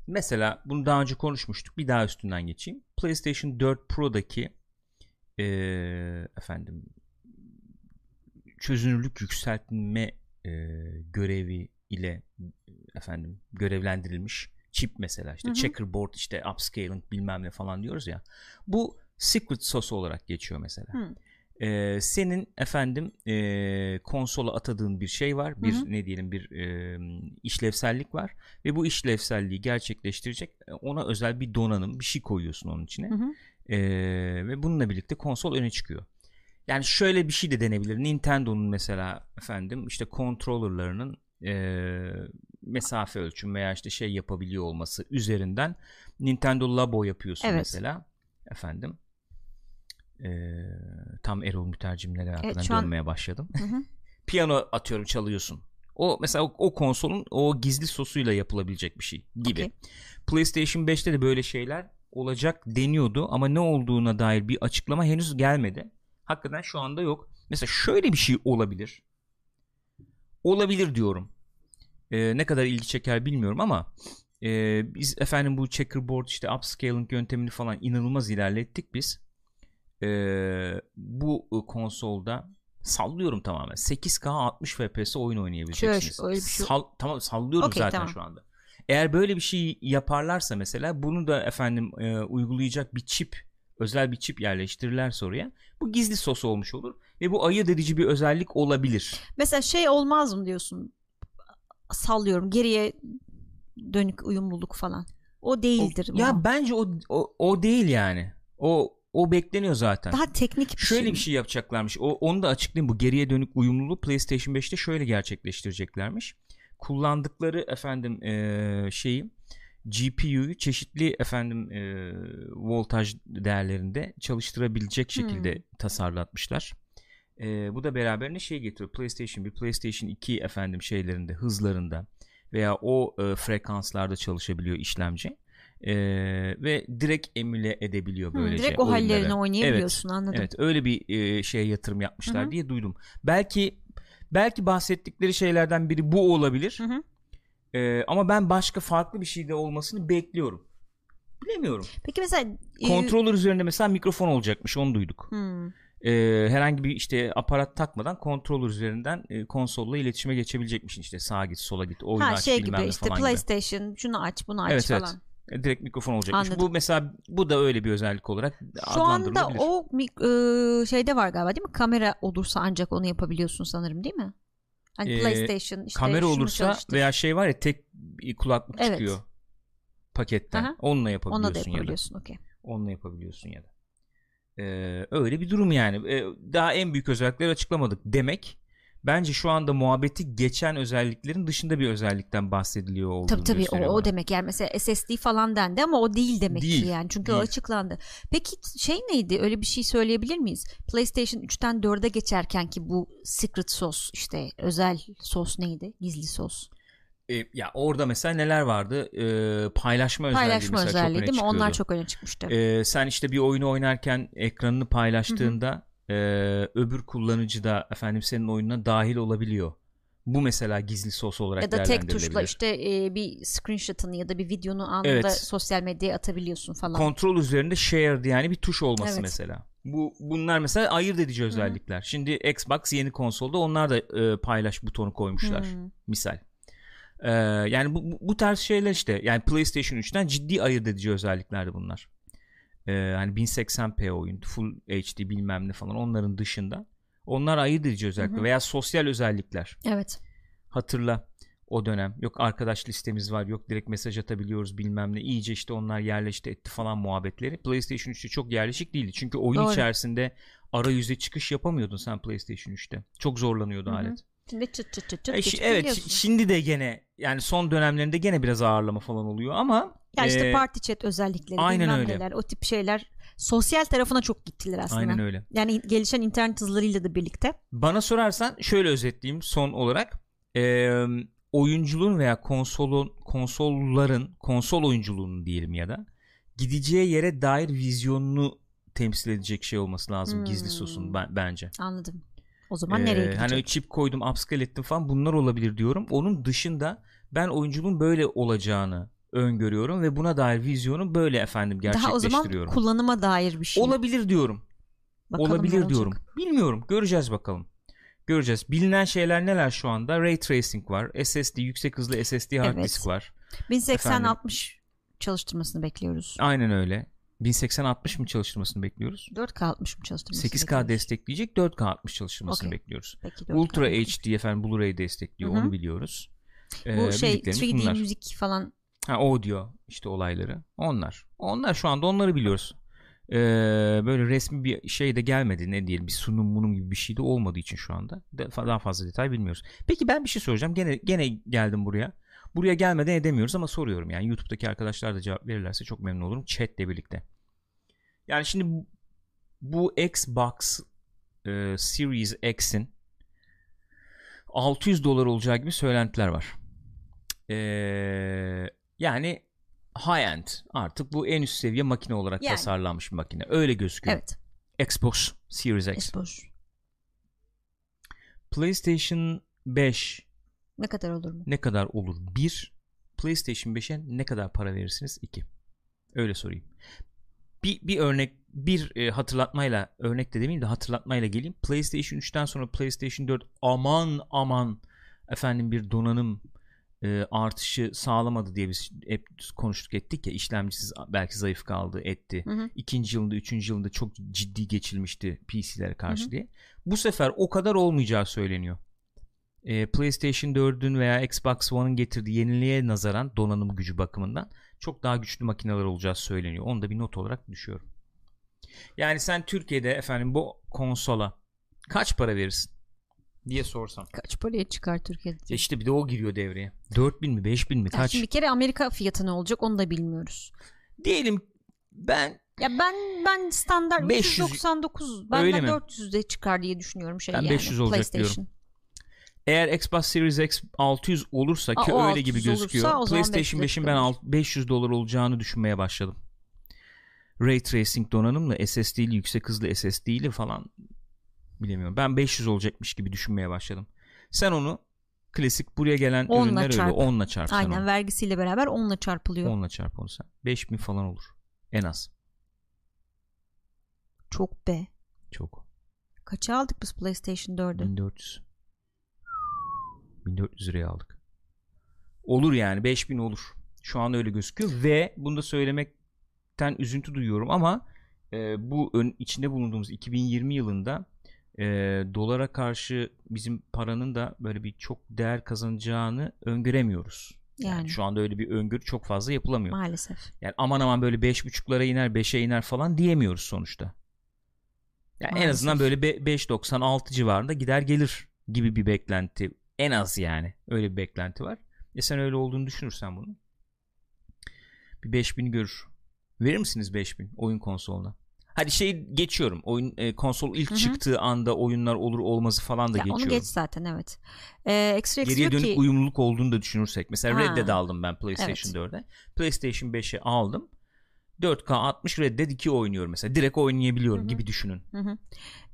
mesela bunu daha önce konuşmuştuk. Bir daha üstünden geçeyim. PlayStation dört Pro'daki e, efendim çözünürlük yükseltme e, görevi ile efendim görevlendirilmiş çip mesela işte hı hı. checkerboard, işte upscaling bilmem ne falan diyoruz ya. Bu secret sauce olarak geçiyor mesela. Hı. Ee, senin efendim e, konsola atadığın bir şey var, bir hı hı. ne diyelim bir e, işlevsellik var ve bu işlevselliği gerçekleştirecek ona özel bir donanım, bir şey koyuyorsun onun içine hı hı. E, ve bununla birlikte konsol öne çıkıyor. Yani şöyle bir şey de denebilir. Nintendo'nun mesela efendim işte controllerlarının e, mesafe ölçüm veya işte şey yapabiliyor olması üzerinden Nintendo Labo yapıyorsun evet. mesela efendim. Ee, tam Erol mütercimlere hakkında evet, dönmeye an... başladım. Hı hı. Piyano atıyorum çalıyorsun. O mesela o, o konsolun o gizli sosuyla yapılabilecek bir şey gibi. Okay. PlayStation beşte de böyle şeyler olacak deniyordu ama ne olduğuna dair bir açıklama henüz gelmedi. Hakikaten şu anda yok. Mesela şöyle bir şey olabilir. Olabilir diyorum. Ee, ne kadar ilgi çeker bilmiyorum ama e, biz efendim bu checkerboard işte upscaling yöntemini falan inanılmaz ilerlettik biz. Ee, bu konsolda sallıyorum tamamen sekiz K altmış F P S oyun oynayabileceksiniz. Köş, şey. Sal, tamam sallıyorum okay, zaten tamam. şu anda. Eğer böyle bir şey yaparlarsa mesela bunu da efendim e, uygulayacak bir çip, özel bir çip yerleştirirlerse oraya, bu gizli sos olmuş olur ve bu ayırt edici bir özellik olabilir. Mesela şey olmaz mı diyorsun? Sallıyorum geriye dönük uyumluluk falan. O değildir. O, ya ama. Bence o, o o değil yani. O O bekleniyor zaten. Daha teknik bir şöyle şey. Bir şey yapacaklarmış. O, onu da açıklayayım. Bu geriye dönük uyumluluğu PlayStation beşte şöyle gerçekleştireceklermiş. Kullandıkları efendim e, şeyi G P U'yu çeşitli efendim e, voltaj değerlerinde çalıştırabilecek şekilde hmm. tasarlatmışlar. E, bu da beraberine şey getiriyor. PlayStation bir, PlayStation iki efendim şeylerinde, hızlarında veya o e, frekanslarda çalışabiliyor işlemci. Ee, ve direkt emüle edebiliyor böylece. Hı, direkt o hallerini oynayabiliyorsun evet, anladım. Evet, öyle bir e, şeye yatırım yapmışlar hı hı. diye duydum. Belki belki bahsettikleri şeylerden biri bu olabilir. Hı hı. E, ama ben başka farklı bir şey de olmasını bekliyorum. Bilemiyorum. Peki mesela kontroller e, üzerinde mesela mikrofon olacakmış, onu duyduk. Hı. E, herhangi bir işte aparat takmadan kontroller üzerinden e, konsolla iletişime geçebilecekmişsin, işte sağa git, sola git, oyunu aç, şey bilmem gibi, işte falan PlayStation, gibi. Şunu aç, bunu aç evet, falan. Evet. Direkt mikrofon olacakmış. Anladım. Bu mesela bu da öyle bir özellik olarak adlandırılabilir. Şu anda o e, şeyde var galiba değil mi? Kamera olursa ancak onu yapabiliyorsun sanırım değil mi? Hani ee, PlayStation işte kamera olursa çalıştır. Veya şey var ya, tek kulaklık evet. çıkıyor paketten. Aha. Onunla yapabiliyorsun. Onunla da yapabiliyorsun. Ya da. Okay. Onunla yapabiliyorsun ya da. Ee, öyle bir durum yani. Ee, daha en büyük özellikleri açıklamadık demek. Bence şu anda muhabbeti geçen özelliklerin dışında bir özellikten bahsediliyor olduğunu tabii, tabii, gösteriyor. Tabii o, o demek yani mesela S S D falan dendi ama o değil demek değil, ki yani çünkü değil. O açıklandı. Peki şey neydi, öyle bir şey söyleyebilir miyiz? PlayStation üçten dörde geçerken ki bu secret sauce işte özel sos neydi? Gizli sos. E, ya orada mesela neler vardı? E, paylaşma, paylaşma özelliği, özelliği değil mi? Çıkıyordu. Onlar çok öne çıkmıştı. E, sen işte bir oyunu oynarken ekranını paylaştığında hı hı. Ee, öbür kullanıcı da efendim senin oyununa dahil olabiliyor. Bu mesela gizli sos olarak değerlendirilebilir. Ya da tek tuşla işte e, bir screenshot'ını ya da bir videonu anında evet. sosyal medyaya atabiliyorsun falan. Kontrol üzerinde share'di yani bir tuş olması evet. mesela. Bu bunlar mesela ayırt edici özellikler. Hı-hı. Şimdi Xbox yeni konsolda onlar da e, paylaş butonu koymuşlar. Hı-hı. Misal. Ee, yani bu, bu tarz şeyler işte yani PlayStation üçten ciddi ayırt edici özelliklerdi bunlar. Hani ee, bin seksen p oyun, Full H D bilmem ne falan, onların dışında onlar ayırt edici özellikler hı hı. veya sosyal özellikler. Evet. Hatırla o dönem yok arkadaş listemiz var, yok direkt mesaj atabiliyoruz bilmem ne, iyice işte onlar yerleşti etti falan muhabbetleri. PlayStation üçte çok yerleşik değildi çünkü oyun doğru. içerisinde arayüze çıkış yapamıyordun sen PlayStation üçte. Çok zorlanıyordu hı hı. alet. Şimdi çıt çıt çıt çıt e, ş- evet şimdi de gene yani son dönemlerinde gene biraz ağırlama falan oluyor ama ya işte ee, party chat özellikleri, aynen öyle. Neler, o tip şeyler sosyal tarafına çok gittiler aslında. Aynen öyle. Yani gelişen internet hızlarıyla da birlikte. Bana sorarsan şöyle özetleyeyim son olarak. Ee, oyunculuğun veya konsolun, konsolların, konsol oyunculuğunun diyelim ya da gideceği yere dair vizyonunu temsil edecek şey olması lazım hmm. gizli sosun b- bence. Anladım. O zaman ee, nereye gidecek? Hani çip koydum, upscale ettim falan, bunlar olabilir diyorum. Onun dışında ben oyunculuğun böyle olacağını öngörüyorum ve buna dair vizyonu böyle efendim gerçekleştiriyorum. Daha o zaman kullanıma dair bir şey. Olabilir diyorum. Bakalım olabilir diyorum. Bilmiyorum. Göreceğiz bakalım. Göreceğiz. Bilinen şeyler neler şu anda? Ray Tracing var. S S D, yüksek hızlı S S D hard evet. disk var. bin seksen altmış çalıştırmasını bekliyoruz. Aynen öyle. bin seksen altmış mı çalıştırmasını bekliyoruz? dört K altmış mı çalıştırmasını bekliyoruz? sekiz K destekleyecek, dört K altmış çalıştırmasını okay. bekliyoruz. Peki, Ultra H D efendim Blu-ray destekliyor. Hı-hı. Onu biliyoruz. Bu ee, şey üç D müzik falan. Ha, audio işte olayları onlar onlar şu anda onları biliyoruz ee, böyle resmi bir şey de gelmedi ne diyelim bir sunum bunun gibi bir şey de olmadığı için şu anda daha fazla detay bilmiyoruz. Peki ben bir şey soracağım, gene gene geldim buraya buraya gelmeden edemiyoruz ama soruyorum yani YouTube'daki arkadaşlar da cevap verirlerse çok memnun olurum chatle birlikte. Yani şimdi bu, bu Xbox e, Series X'in altı yüz dolar olacağı gibi söylentiler var. Eee Yani high-end artık bu en üst seviye makine olarak yani. Tasarlanmış bir makine. Öyle gözüküyor. Evet. Xbox Series X. Xbox. PlayStation beş. Ne kadar olur mu? Ne kadar olur? bir. PlayStation beşe ne kadar para verirsiniz? iki. Öyle sorayım. Bir, bir örnek, bir e, hatırlatmayla, örnek de demeyeyim de hatırlatmayla geleyim. PlayStation üçten sonra PlayStation dört aman aman efendim bir donanım artışı sağlamadı diye biz hep konuştuk ettik ya, işlemcisiz belki zayıf kaldı etti. Hı hı. İkinci yılında üçüncü yılında çok ciddi geçilmişti P C'lere karşı hı hı. diye. Bu sefer o kadar olmayacağı söyleniyor. Ee, PlayStation dördün veya Xbox One'ın getirdiği yeniliğe nazaran donanım gücü bakımından çok daha güçlü makineler olacağı söyleniyor. Onu da bir not olarak düşüyorum. Yani sen Türkiye'de efendim bu konsola kaç para verirsin diye sorsam. Kaç paraya çıkar Türkiye'de? Ya işte bir de o giriyor devreye. dört bin mi beş bin mi ya kaç? Şimdi bir kere Amerika fiyatı ne olacak onu da bilmiyoruz. Diyelim ben ya ben ben standart beş yüz doksan dokuz ben de dört yüzde çıkar diye düşünüyorum şey ben yani. Ben beş yüz olacak diyorum. Eğer Xbox Series X altı yüz olursa ki Aa, öyle gibi gözüküyor. Olursa, PlayStation beşin ben beş yüz dolar olacağını düşünmeye başladım. Ray Tracing donanımlı, S S D'li, yüksek hızlı S S D'li falan bilemiyorum. Ben beş yüz olacakmış gibi düşünmeye başladım. Sen onu klasik buraya gelen onla ürünler çarp. Öyle. onla çarp. Aynen onu. Vergisiyle beraber onla çarpılıyor. onla çarp onu sen. beş bin falan olur. En az. Çok be. Çok. Kaça aldık biz PlayStation dördü? bin dört yüz. bin dört yüz liraya aldık. Olur yani. beş bin olur. Şu an öyle gözüküyor ve bunu da söylemekten üzüntü duyuyorum ama e, bu ön, içinde bulunduğumuz iki bin yirmi yılında E, dolara karşı bizim paranın da böyle bir çok değer kazanacağını öngöremiyoruz. Yani. yani şu anda öyle bir öngörü çok fazla yapılamıyor. Maalesef. Yani aman aman böyle beş buçuklara iner beşe iner falan diyemiyoruz sonuçta. Yani en azından böyle beş doksan altı civarında gider gelir gibi bir beklenti. En az yani. Öyle bir beklenti var. E sen öyle olduğunu düşünürsen bunu. Bir beş bin görür. Verir misiniz beş bin oyun konsoluna? Hadi şey geçiyorum. Oyun e, konsol ilk Hı-hı. çıktığı anda oyunlar olur olmazı falan da ya geçiyorum. Onu geç zaten evet. Ee, Geriye dönük ki... uyumluluk olduğunu da düşünürsek. Mesela ha. Red Dead aldım ben PlayStation evet. dörde. PlayStation beşe aldım. dört K altmış Red Dead iki oynuyorum mesela. Direkt oynayabiliyorum Hı-hı. gibi düşünün.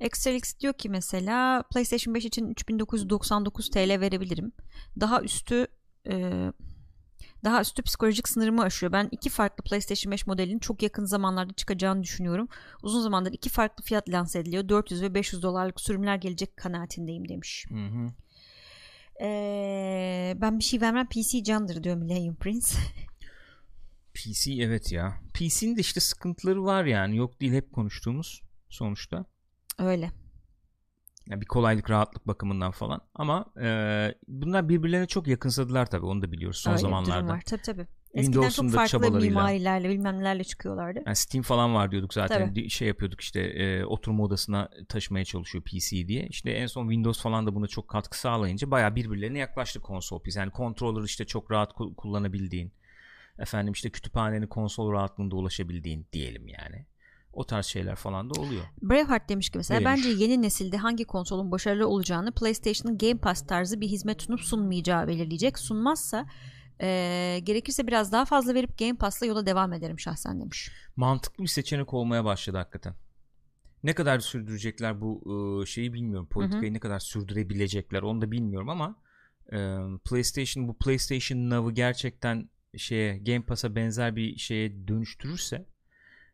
X R X diyor ki mesela PlayStation beş için üç bin dokuz yüz doksan dokuz Türk lirası verebilirim. Daha üstü... E... Daha üstü psikolojik sınırımı aşıyor. Ben iki farklı PlayStation beş modelinin çok yakın zamanlarda çıkacağını düşünüyorum. Uzun zamandır iki farklı fiyat lanse ediliyor. dört yüz ve beş yüz dolarlık sürümler gelecek kanaatindeyim demiş. Hı hı. Ee, ben bir şey vermem. P C candır diyor Millennium Prince. P C evet ya. P C'nin de işte sıkıntıları var yani. Yok değil, hep konuştuğumuz sonuçta. Öyle. Yani bir kolaylık, rahatlık bakımından falan. Ama e, bunlar birbirlerine çok yakınsadılar tabii. Onu da biliyoruz son Öyle zamanlarda. Tabii tabii. Eskiden çok farklı mimarilerle bilmem nelerle çıkıyorlardı. Yani Steam falan var diyorduk zaten. Tabii. Şey yapıyorduk işte e, oturma odasına taşımaya çalışıyor P C diye. İşte en son Windows falan da buna çok katkı sağlayınca bayağı birbirlerine yaklaştı konsol P C. Yani controller işte çok rahat kullanabildiğin. Efendim işte kütüphanenin konsol rahatlığında ulaşabildiğin diyelim yani. O tarz şeyler falan da oluyor. Braveheart demiş ki mesela Neymiş? Bence yeni nesilde hangi konsolun başarılı olacağını PlayStation'ın Game Pass tarzı bir hizmet sunup sunmayacağı belirleyecek. Sunmazsa e, gerekirse biraz daha fazla verip Game Pass'la yola devam ederim şahsen demiş. Mantıklı bir seçenek olmaya başladı hakikaten. Ne kadar sürdürecekler bu e, şeyi bilmiyorum. Politikayı Hı-hı. ne kadar sürdürebilecekler onu da bilmiyorum ama e, PlayStation bu PlayStation Now'ı gerçekten şeye Game Pass'a benzer bir şeye dönüştürürse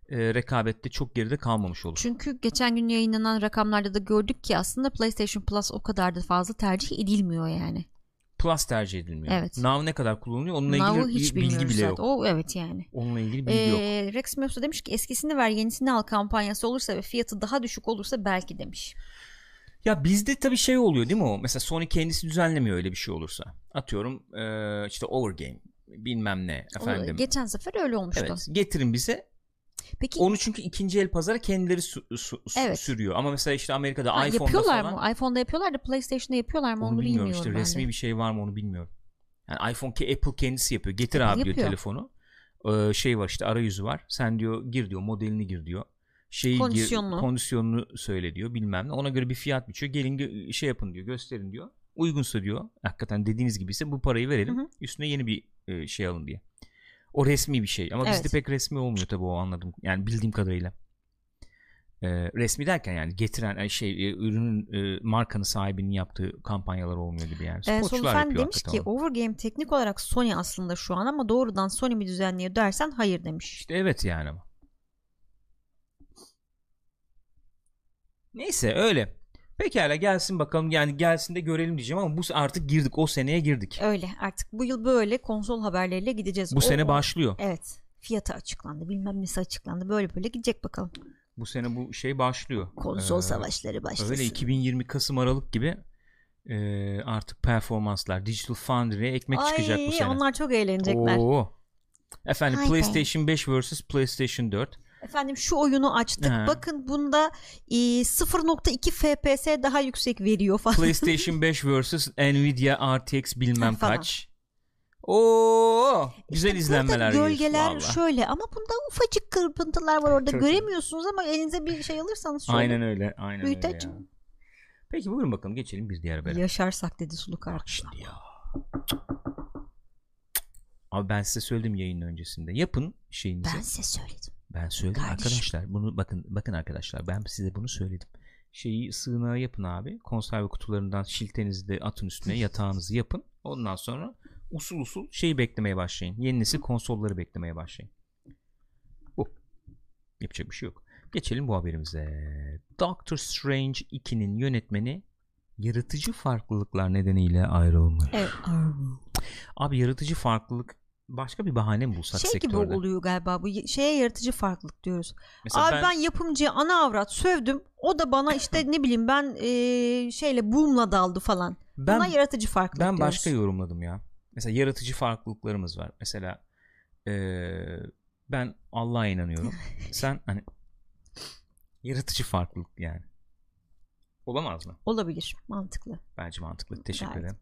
E, rekabette çok geride kalmamış olur. Çünkü geçen gün yayınlanan rakamlarda da gördük ki aslında PlayStation Plus o kadar da fazla tercih edilmiyor yani. Plus tercih edilmiyor. Evet. Now ne kadar kullanılıyor? Onunla Now'u ilgili bilgi bile yok. O, evet yani. Onunla ilgili bilgi ee, yok. Rex Miosa demiş ki eskisini ver yenisini al kampanyası olursa ve fiyatı daha düşük olursa belki demiş. Ya bizde tabii şey oluyor değil mi o? Mesela Sony kendisi düzenlemiyor öyle bir şey olursa. Atıyorum e, işte Overgame bilmem ne efendim. O, geçen sefer öyle olmuştu. Evet, getirin bize. Peki, onu çünkü ikinci el pazara kendileri su, su, evet. sürüyor ama mesela işte Amerika'da ha, iPhone'da yapıyorlar falan. Mı? iPhone'da yapıyorlar da PlayStation'da yapıyorlar mı onu, onu bilmiyorum. bilmiyorum işte resmi de. Bir şey var mı onu bilmiyorum. Yani iPhone ki Apple kendisi yapıyor. Getir Apple abi yapıyor. diyor telefonu. Ee, şey var işte arayüzü var. Sen diyor gir diyor modelini gir diyor. Şeyi kondisyonunu. Gir, kondisyonunu söyle diyor bilmem ne. Ona göre bir fiyat biçiyor. Gelin şey yapın diyor gösterin diyor. Uygunsa diyor hakikaten dediğiniz gibi ise bu parayı verelim. Hı hı. Üstüne yeni bir e, şey alın diye. O resmi bir şey ama evet. bizde pek resmi olmuyor tabii o anladım. Yani bildiğim kadarıyla. Ee, resmi derken yani getiren şey ürünün e, markanın sahibinin yaptığı kampanyalar olmuyor gibi yani. Ee, Solufen demiş ki onu. Overgame teknik olarak Sony aslında şu an ama doğrudan Sony mi düzenliyor dersen hayır demiş. İşte evet yani ama. Neyse öyle. Pekala gelsin bakalım yani gelsin de görelim diyeceğim ama bu artık girdik o seneye girdik. Öyle artık bu yıl böyle konsol haberleriyle gideceğiz. Bu o, sene başlıyor. Evet fiyatı açıklandı bilmem nesi açıklandı böyle böyle gidecek bakalım. Bu sene bu şey başlıyor. Konsol ee, savaşları başlasın. Öyle iki bin yirmi Kasım Aralık gibi e, artık performanslar Digital Foundry'e ekmek Ay, çıkacak bu sene. Onlar çok eğlenecekler. Oo. Efendim Haydi. PlayStation beş versus PlayStation dört. Efendim şu oyunu açtık. He. Bakın bunda e, sıfır nokta iki F P S daha yüksek veriyor falan. PlayStation beş versus Nvidia R T X bilmem kaç. Oo, güzel işte izlenmeler. Gölgeler diyorsun, şöyle ama bunda ufacık kırpıntılar var orada. Çok göremiyorsunuz ama elinize bir şey alırsanız şöyle. Aynen öyle. Aynen öyle ya. Peki buyurun bakalım geçelim bir diğer habere. Yaşarsak dedi suluk artışla. Abi ben size söyledim yayının öncesinde. Yapın şeyinizi. Ben size söyledim. Ben söyledim Kardeşim. arkadaşlar bunu bakın bakın arkadaşlar ben size bunu söyledim. Şeyi sığınağı yapın abi. Konserve kutularından şiltenizi de atın üstüne yatağınızı yapın. Ondan sonra usul usul şeyi beklemeye başlayın. Yeni nesil konsolları beklemeye başlayın. Bu. Yapacak bir şey yok. Geçelim bu haberimize. Doctor Strange ikinin yönetmeni yaratıcı farklılıklar nedeniyle ayrılmalı. Evet. Abi yaratıcı farklılık başka bir bahane mi bulsak şey sektörde? Şey gibi oluyor galiba bu şeye yaratıcı farklılık diyoruz. Mesela abi ben, ben yapımcıya ana avrat sövdüm. O da bana işte ne bileyim ben e, şeyle boom'la daldı falan. Ben, Buna yaratıcı farklılık ben diyoruz. Ben başka yorumladım ya. Mesela yaratıcı farklılıklarımız var. Mesela e, ben Allah'a inanıyorum. Sen hani Yaratıcı farklılık yani. Olamaz mı? Olabilir. Mantıklı. Bence mantıklı. Teşekkür evet. ederim.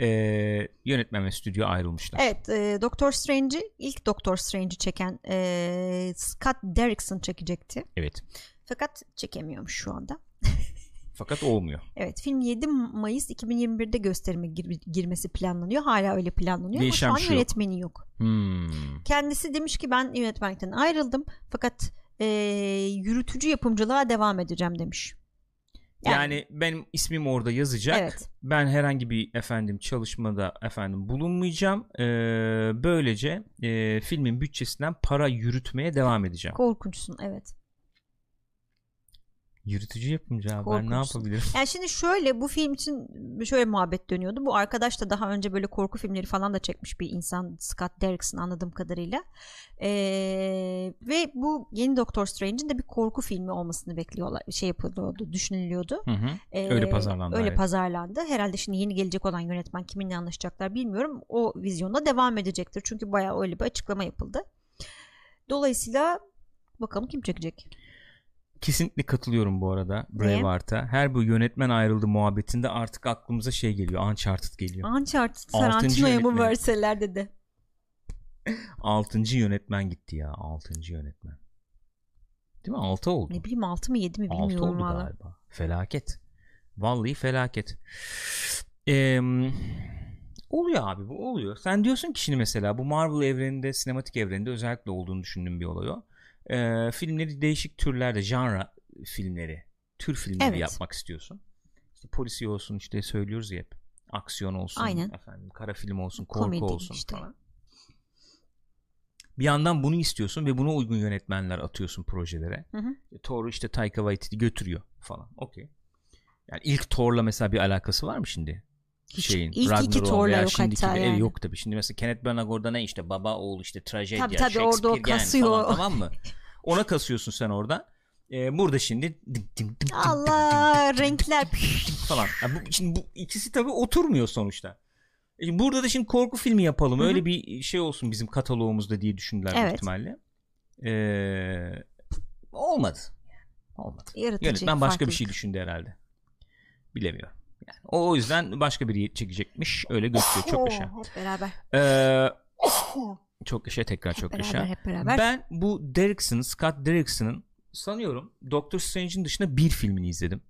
Ee, yönetmen ve stüdyo ayrılmışlar. Evet. E, Doctor Strange'i ilk Doctor Strange'i çeken e, Scott Derrickson çekecekti. Evet. Fakat çekemiyormuş şu anda. Fakat olmuyor. Evet. Film yedi Mayıs iki bin yirmi bir'de gösterime gir- girmesi planlanıyor. Hala öyle planlanıyor. Değişen ama şu an şu. Yönetmeni yok. Hmm. Kendisi demiş ki ben yönetmenlikten ayrıldım. Fakat e, yürütücü yapımcılığa devam edeceğim demiş. Yani, yani benim ismim orada yazacak. Evet. Ben herhangi bir efendim çalışmada efendim bulunmayacağım. Ee, böylece e, filmin bütçesinden para yürütmeye devam edeceğim. Korkunçsun, evet. Yürütücü yapımcı abi, ben ne yapabilirim? Yani şimdi şöyle, bu film için şöyle muhabbet dönüyordu. Bu arkadaş da daha önce böyle korku filmleri falan da çekmiş bir insan, Scott Derrickson anladığım kadarıyla. Ee, ve bu yeni Doctor Strange'in de bir korku filmi olmasını bekliyorlar, şey yapılıyordu, düşünülüyordu. Hı hı. Ee, öyle pazarlandı. Öyle yani. pazarlandı. Herhalde şimdi yeni gelecek olan yönetmen kiminle anlaşacaklar bilmiyorum. O vizyonda devam edecektir. Çünkü bayağı öyle bir açıklama yapıldı. Dolayısıyla bakalım kim çekecek? Kesinlikle katılıyorum bu arada Braveheart'a. Her bu yönetmen ayrıldı muhabbetinde artık aklımıza şey geliyor. Uncharted geliyor. Uncharted. Tarantino'ya mı verseler dedi. altıncı yönetmen gitti ya. altıncı yönetmen. Değil mi? altı oldu. Ne bileyim altı mı yedi mi bilmiyorum. altı oldu vallahi. Galiba. Felaket. Vallahi felaket. Eee... Oluyor abi, bu oluyor. Sen diyorsun ki şimdi mesela bu Marvel evreninde, sinematik evreninde özellikle olduğunu düşündüğüm bir olay o. Ee, filmleri değişik türlerde, janra filmleri, tür filmleri evet. yapmak istiyorsun. İşte polisi olsun, işte söylüyoruz ya hep. Aksiyon olsun, Aynen. efendim, kara film olsun, korku Komedi olsun işte. Falan. Bir yandan bunu istiyorsun ve buna uygun yönetmenler atıyorsun projelere. Hı hı. Thor işte Taika Waititi götürüyor falan. Okey. Yani ilk Thor'la mesela bir alakası var mı şimdi? Hiç, şeyin, ilk Ragnarol iki Thor'la yok hatta yani. Yok tabii. Şimdi mesela Kenneth Branagh orada ne işte baba oğul işte trajedi ya Shakespeare yani falan, tamam mı? Ona kasıyorsun sen orada. Ee, burada şimdi Allah renkler falan. Yani bu, şimdi bu ikisi tabii oturmuyor sonuçta. E burada da şimdi korku filmi yapalım. Hı-hı. Öyle bir şey olsun bizim kataloğumuzda diye düşündüler evet. büyük ihtimalle. Ee, olmadı. Olmadı. Yönetmen yani, başka bir şey düşündü herhalde. Bilemiyorum. Yani o yüzden başka biri çekecekmiş. Öyle gözüküyor. Çok yaşa. Hep beraber. Ee, çok yaşa tekrar hep çok beraber, yaşa. Hep beraber. Ben bu Derrickson, Scott Derrickson'ın sanıyorum Doctor Strange'in dışında bir filmini izledim.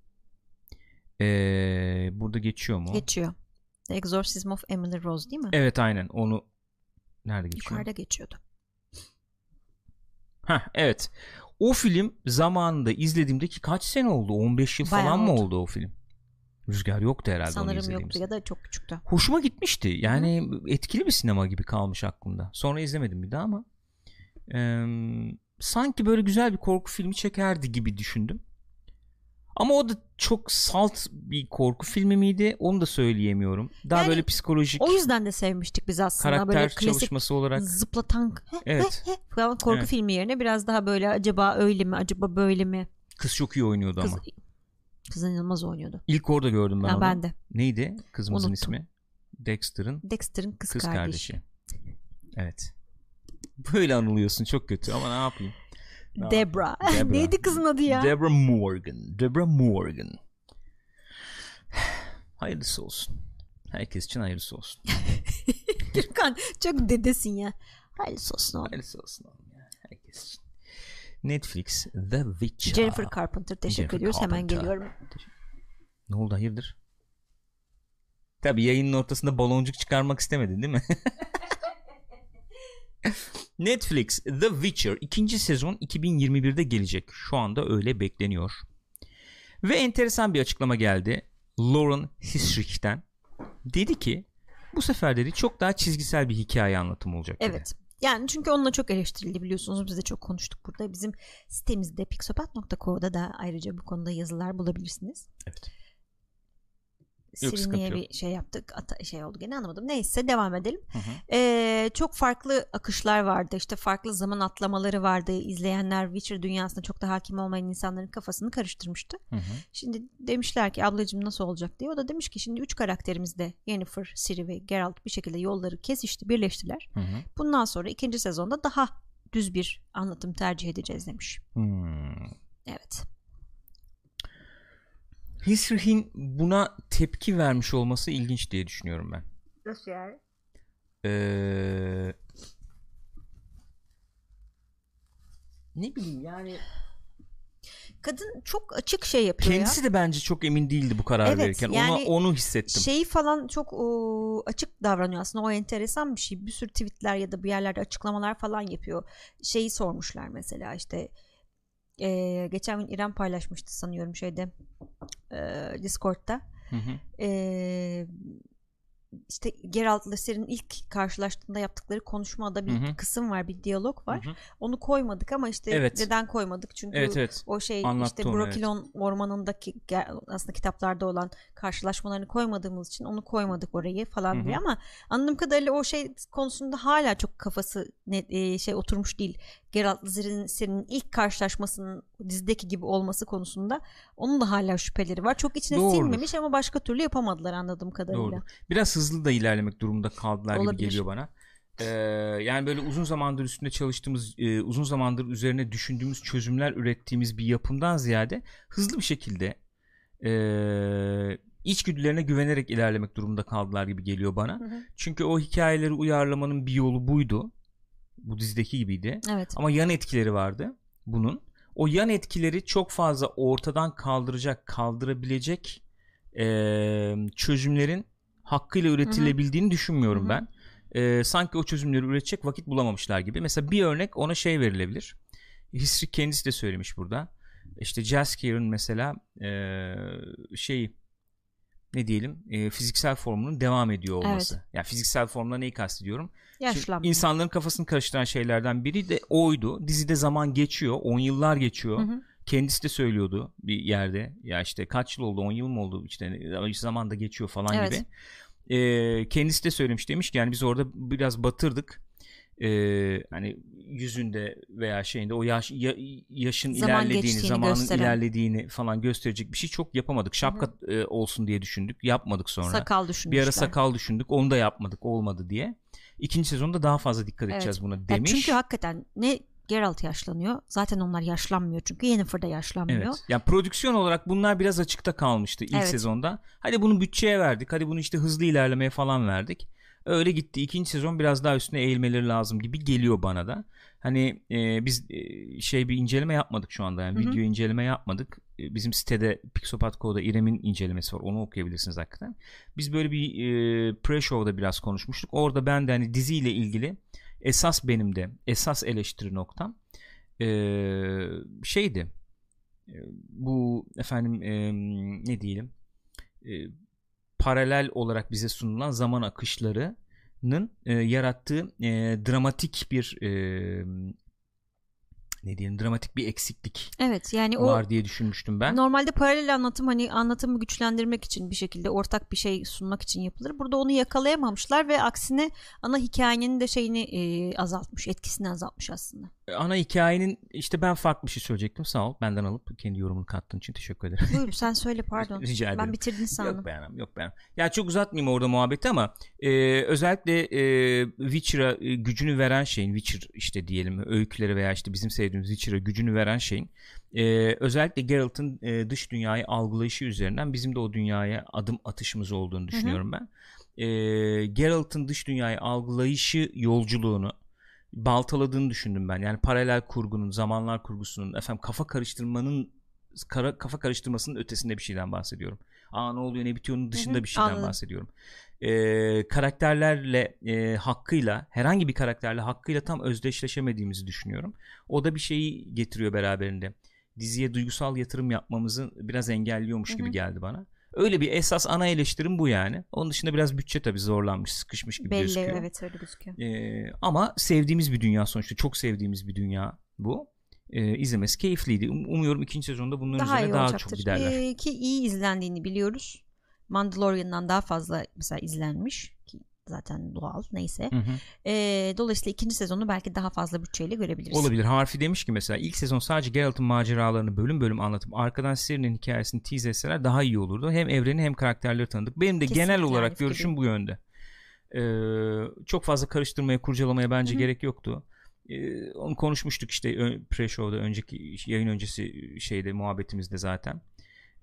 Ee, burada geçiyor mu? Geçiyor. The Exorcism of Emily Rose değil mi? Evet aynen. Onu nerede geçiyor? Yukarıda geçiyordu. Heh, evet. O film zamanında izlediğimdeki kaç sene oldu? on beş yıl Bayağı falan oldu. mı oldu o film? Rüzgar yoktu herhalde. Sanırım yoktu ya da çok küçüktü. Hoşuma gitmişti. Yani Hı. etkili bir sinema gibi kalmış aklımda. Sonra izlemedim bir daha ama ee, sanki böyle güzel bir korku filmi çekerdi gibi düşündüm. Ama o da çok salt bir korku filmi miydi? Onu da söyleyemiyorum. Daha yani, böyle psikolojik. O yüzden de sevmiştik biz aslında. Karakter böyle klasik çalışması olarak. Zıplatan evet. korku evet. filmi yerine biraz daha böyle acaba öyle mi? Acaba böyle mi? Kız çok iyi oynuyordu Kız... ama. Kızın inanılmaz oynuyordu. İlk orada gördüm ben ha, onu. Ben de. Neydi kızımızın Unuttum. ismi? Dexter'ın Dexter'ın kız, kız kardeşi. kardeşi. Evet. Böyle anılıyorsun çok kötü ama ne yapayım? Ne Debra. Yapayım? Debra. Neydi kızın adı ya? Debra Morgan. Debra Morgan. Hayırlısı olsun. Herkes için hayırlısı olsun. Gürkan çok dedesin ya. Hayırlısı olsun oğlum. Hayırlısı olsun oğlum ya. Herkes için. Netflix, The Witcher. Jennifer Carpenter teşekkür Jennifer ediyoruz. Carpenter. Hemen geliyorum. Ne oldu hayırdır? Tabii yayının ortasında baloncuk çıkarmak istemedin değil mi? Netflix, The Witcher ikinci sezon iki bin yirmi bir'de gelecek. Şu anda öyle bekleniyor. Ve enteresan bir açıklama geldi. Lauren Hisrich'ten. Dedi ki bu sefer dedi çok daha çizgisel bir hikaye anlatımı olacak. Dedi. Evet. Yani çünkü onunla çok eleştirildi biliyorsunuz. Biz de çok konuştuk burada. Bizim sitemizde piksopat nokta co'da da ayrıca bu konuda yazılar bulabilirsiniz. Evet. Siriniye bir şey yaptık. Ata- şey oldu gene anlamadım. Neyse devam edelim. Hı hı. Ee, çok farklı akışlar vardı. İşte farklı zaman atlamaları vardı. İzleyenler Witcher dünyasına çok da hakim olmayan insanların kafasını karıştırmıştı. Hı hı. Şimdi demişler ki ablacığım nasıl olacak diye. O da demiş ki şimdi üç karakterimiz de Yennefer, Ciri ve Geralt bir şekilde yolları kesişti, birleştiler. Hı hı. Bundan sonra ikinci sezonda daha düz bir anlatım tercih edeceğiz demiş. Hı. Evet. Hesri'nin buna tepki vermiş olması ilginç diye düşünüyorum ben. Nasıl yani? Ee, ne bileyim yani. Kadın çok açık şey yapıyor. Kendisi ya. de bence çok emin değildi bu karar evet, verirken. Yani Ona, onu hissettim. Şeyi falan çok o, açık davranıyor aslında. O enteresan bir şey. Bir sürü tweetler ya da bir yerlerde açıklamalar falan yapıyor. Şeyi sormuşlar mesela işte. E, geçen gün İrem paylaşmıştı sanıyorum şeyde. E, Discord'da. Hı hı. E, işte Geralt'la Ser'in ilk karşılaştığında yaptıkları konuşmada bir hı hı. kısım var, bir diyalog var. Hı hı. Onu koymadık ama işte evet. neden koymadık? Çünkü evet, evet. o şey Anlattı işte Brokilon evet. ormanındaki aslında kitaplarda olan karşılaşmalarını koymadığımız için onu koymadık orayı falan hı hı. diye, ama anladığım kadarıyla o şey konusunda hala çok kafası net, e, şey oturmuş değil. Geralt'la Ser'in, Ser'in ilk karşılaşmasının dizideki gibi olması konusunda onun da hala şüpheleri var. Çok içine Doğrudur. sinmemiş ama başka türlü yapamadılar anladığım kadarıyla. Doğrudur. Biraz hızlı da ilerlemek durumunda kaldılar Olabilir. gibi geliyor bana. Ee, yani böyle uzun zamandır üstünde çalıştığımız, e, uzun zamandır üzerine düşündüğümüz, çözümler ürettiğimiz bir yapımdan ziyade hızlı bir şekilde e, içgüdülerine güvenerek ilerlemek durumunda kaldılar gibi geliyor bana. Hı hı. Çünkü o hikayeleri uyarlamanın bir yolu buydu. Bu dizideki gibiydi. Evet. Ama yan etkileri vardı bunun. O yan etkileri çok fazla ortadan kaldıracak, kaldırabilecek e, çözümlerin hakkıyla üretilebildiğini Hı-hı. düşünmüyorum Hı-hı. ben. E, sanki o çözümleri üretecek vakit bulamamışlar gibi. Mesela bir örnek ona şey verilebilir. Hisri kendisi de söylemiş burada. İşte Jasker'ın mesela e, şeyi ne diyelim e, fiziksel formunun devam ediyor olması. Evet. Yani fiziksel formla neyi kastediyorum? Yaşlanma. İnsanların kafasını karıştıran şeylerden biri de oydu. Dizide zaman geçiyor. on yıllar geçiyor. Hı hı. Kendisi de söylüyordu bir yerde. Ya işte kaç yıl oldu? on yıl mı oldu? İşte zaman da geçiyor falan evet. gibi. E, kendisi de söylemiş, demiş ki yani biz orada biraz batırdık. E, hani yüzünde veya şeyinde o yaş, ya, yaşın zaman ilerlediğini, zamanın gösteren. ilerlediğini falan gösterecek bir şey çok yapamadık. Şapka e, olsun diye düşündük. Yapmadık sonra. Sakal düşünmüşler. Bir ara sakal düşündük. Onu da yapmadık. Olmadı diye. İkinci sezonda daha fazla dikkat evet. edeceğiz buna demiş. Ya çünkü hakikaten ne Geralt yaşlanıyor. Zaten onlar yaşlanmıyor çünkü. Yennefer de yaşlanmıyor. Evet. Yani prodüksiyon olarak bunlar biraz açıkta kalmıştı ilk evet. sezonda. Hadi bunu bütçeye verdik. Hadi bunu işte hızlı ilerlemeye falan verdik. Öyle gitti. İkinci sezon biraz daha üstüne eğilmeleri lazım gibi geliyor bana da. Hani e, biz e, şey bir inceleme yapmadık şu anda. Yani Hı-hı. video inceleme yapmadık. E, bizim sitede Pixopatco'da İrem'in incelemesi var. Onu okuyabilirsiniz hakikaten. Biz böyle bir e, pre-show'da biraz konuşmuştuk. Orada ben de hani diziyle ilgili esas benim de esas eleştiri noktam e, şeydi. E, bu efendim e, ne diyelim? E, paralel olarak bize sunulan zaman akışlarının e, yarattığı e, dramatik bir e, ne diyeyim dramatik bir eksiklik evet, yani var o, diye düşünmüştüm ben. Normalde paralel anlatım hani anlatımı güçlendirmek için bir şekilde ortak bir şey sunmak için yapılır. Burada onu yakalayamamışlar ve aksine ana hikayenin de şeyini e, azaltmış, etkisini azaltmış aslında. Ana hikayenin işte ben farklı bir şey söyleyecektim, sağ ol. Benden alıp kendi yorumunu kattığın için teşekkür ederim. Buyur sen söyle, pardon. Rica ederim. Ben bitirdin sandım. Yok beğenmem, yok beğenmem. Ya çok uzatmayayım orada muhabbeti ama e, özellikle e, Witcher'a e, gücünü veren şeyin, Witcher işte diyelim öyküleri veya işte bizim sevdiğimiz Witcher'a gücünü veren şeyin e, özellikle Geralt'ın e, dış dünyayı algılayışı üzerinden bizim de o dünyaya adım atışımız olduğunu düşünüyorum Hı-hı. ben. E, Geralt'ın dış dünyayı algılayışı yolculuğunu baltaladığını düşündüm ben. Yani paralel kurgunun, zamanlar kurgusunun, efendim kafa karıştırmanın kara, kafa karıştırmasının ötesinde bir şeyden bahsediyorum. Aa ne oluyor ne bitiyor onun dışında hı hı, bir şeyden anladım. bahsediyorum. Ee, karakterlerle e, hakkıyla, herhangi bir karakterle hakkıyla tam özdeşleşemediğimizi düşünüyorum. O da bir şeyi getiriyor beraberinde. Diziye duygusal yatırım yapmamızı biraz engelliyormuş hı hı. gibi geldi bana. Öyle bir esas ana eleştirim bu yani. Onun dışında biraz bütçe tabii zorlanmış, sıkışmış gibi Belli, gözüküyor. Belli evet öyle gözüküyor. Ee, ama sevdiğimiz bir dünya sonuçta. Çok sevdiğimiz bir dünya bu. Ee, izlemesi keyifliydi. Um, umuyorum ikinci sezonda bunların daha üzerine daha olacaktır. Çok giderler. Ee, ki iyi izlendiğini biliyoruz. Mandalorian'dan daha fazla mesela izlenmiş. Ki zaten doğal neyse. Hı hı. Ee, dolayısıyla ikinci sezonu belki daha fazla bütçeyle görebiliriz. Olabilir. Harfi demiş ki mesela ilk sezon sadece Geralt'ın maceralarını bölüm bölüm anlatıp arkadan Ciri'nin hikayesini tease etseler daha iyi olurdu. Hem evreni hem karakterleri tanıdık. Benim de Kesinlikle genel olarak yani görüşüm gibi. bu yönde. Ee, çok fazla karıştırmaya, kurcalamaya bence hı hı. gerek yoktu. Ee, onu konuşmuştuk işte pre-show'da önceki yayın öncesi şeyde muhabbetimizde zaten.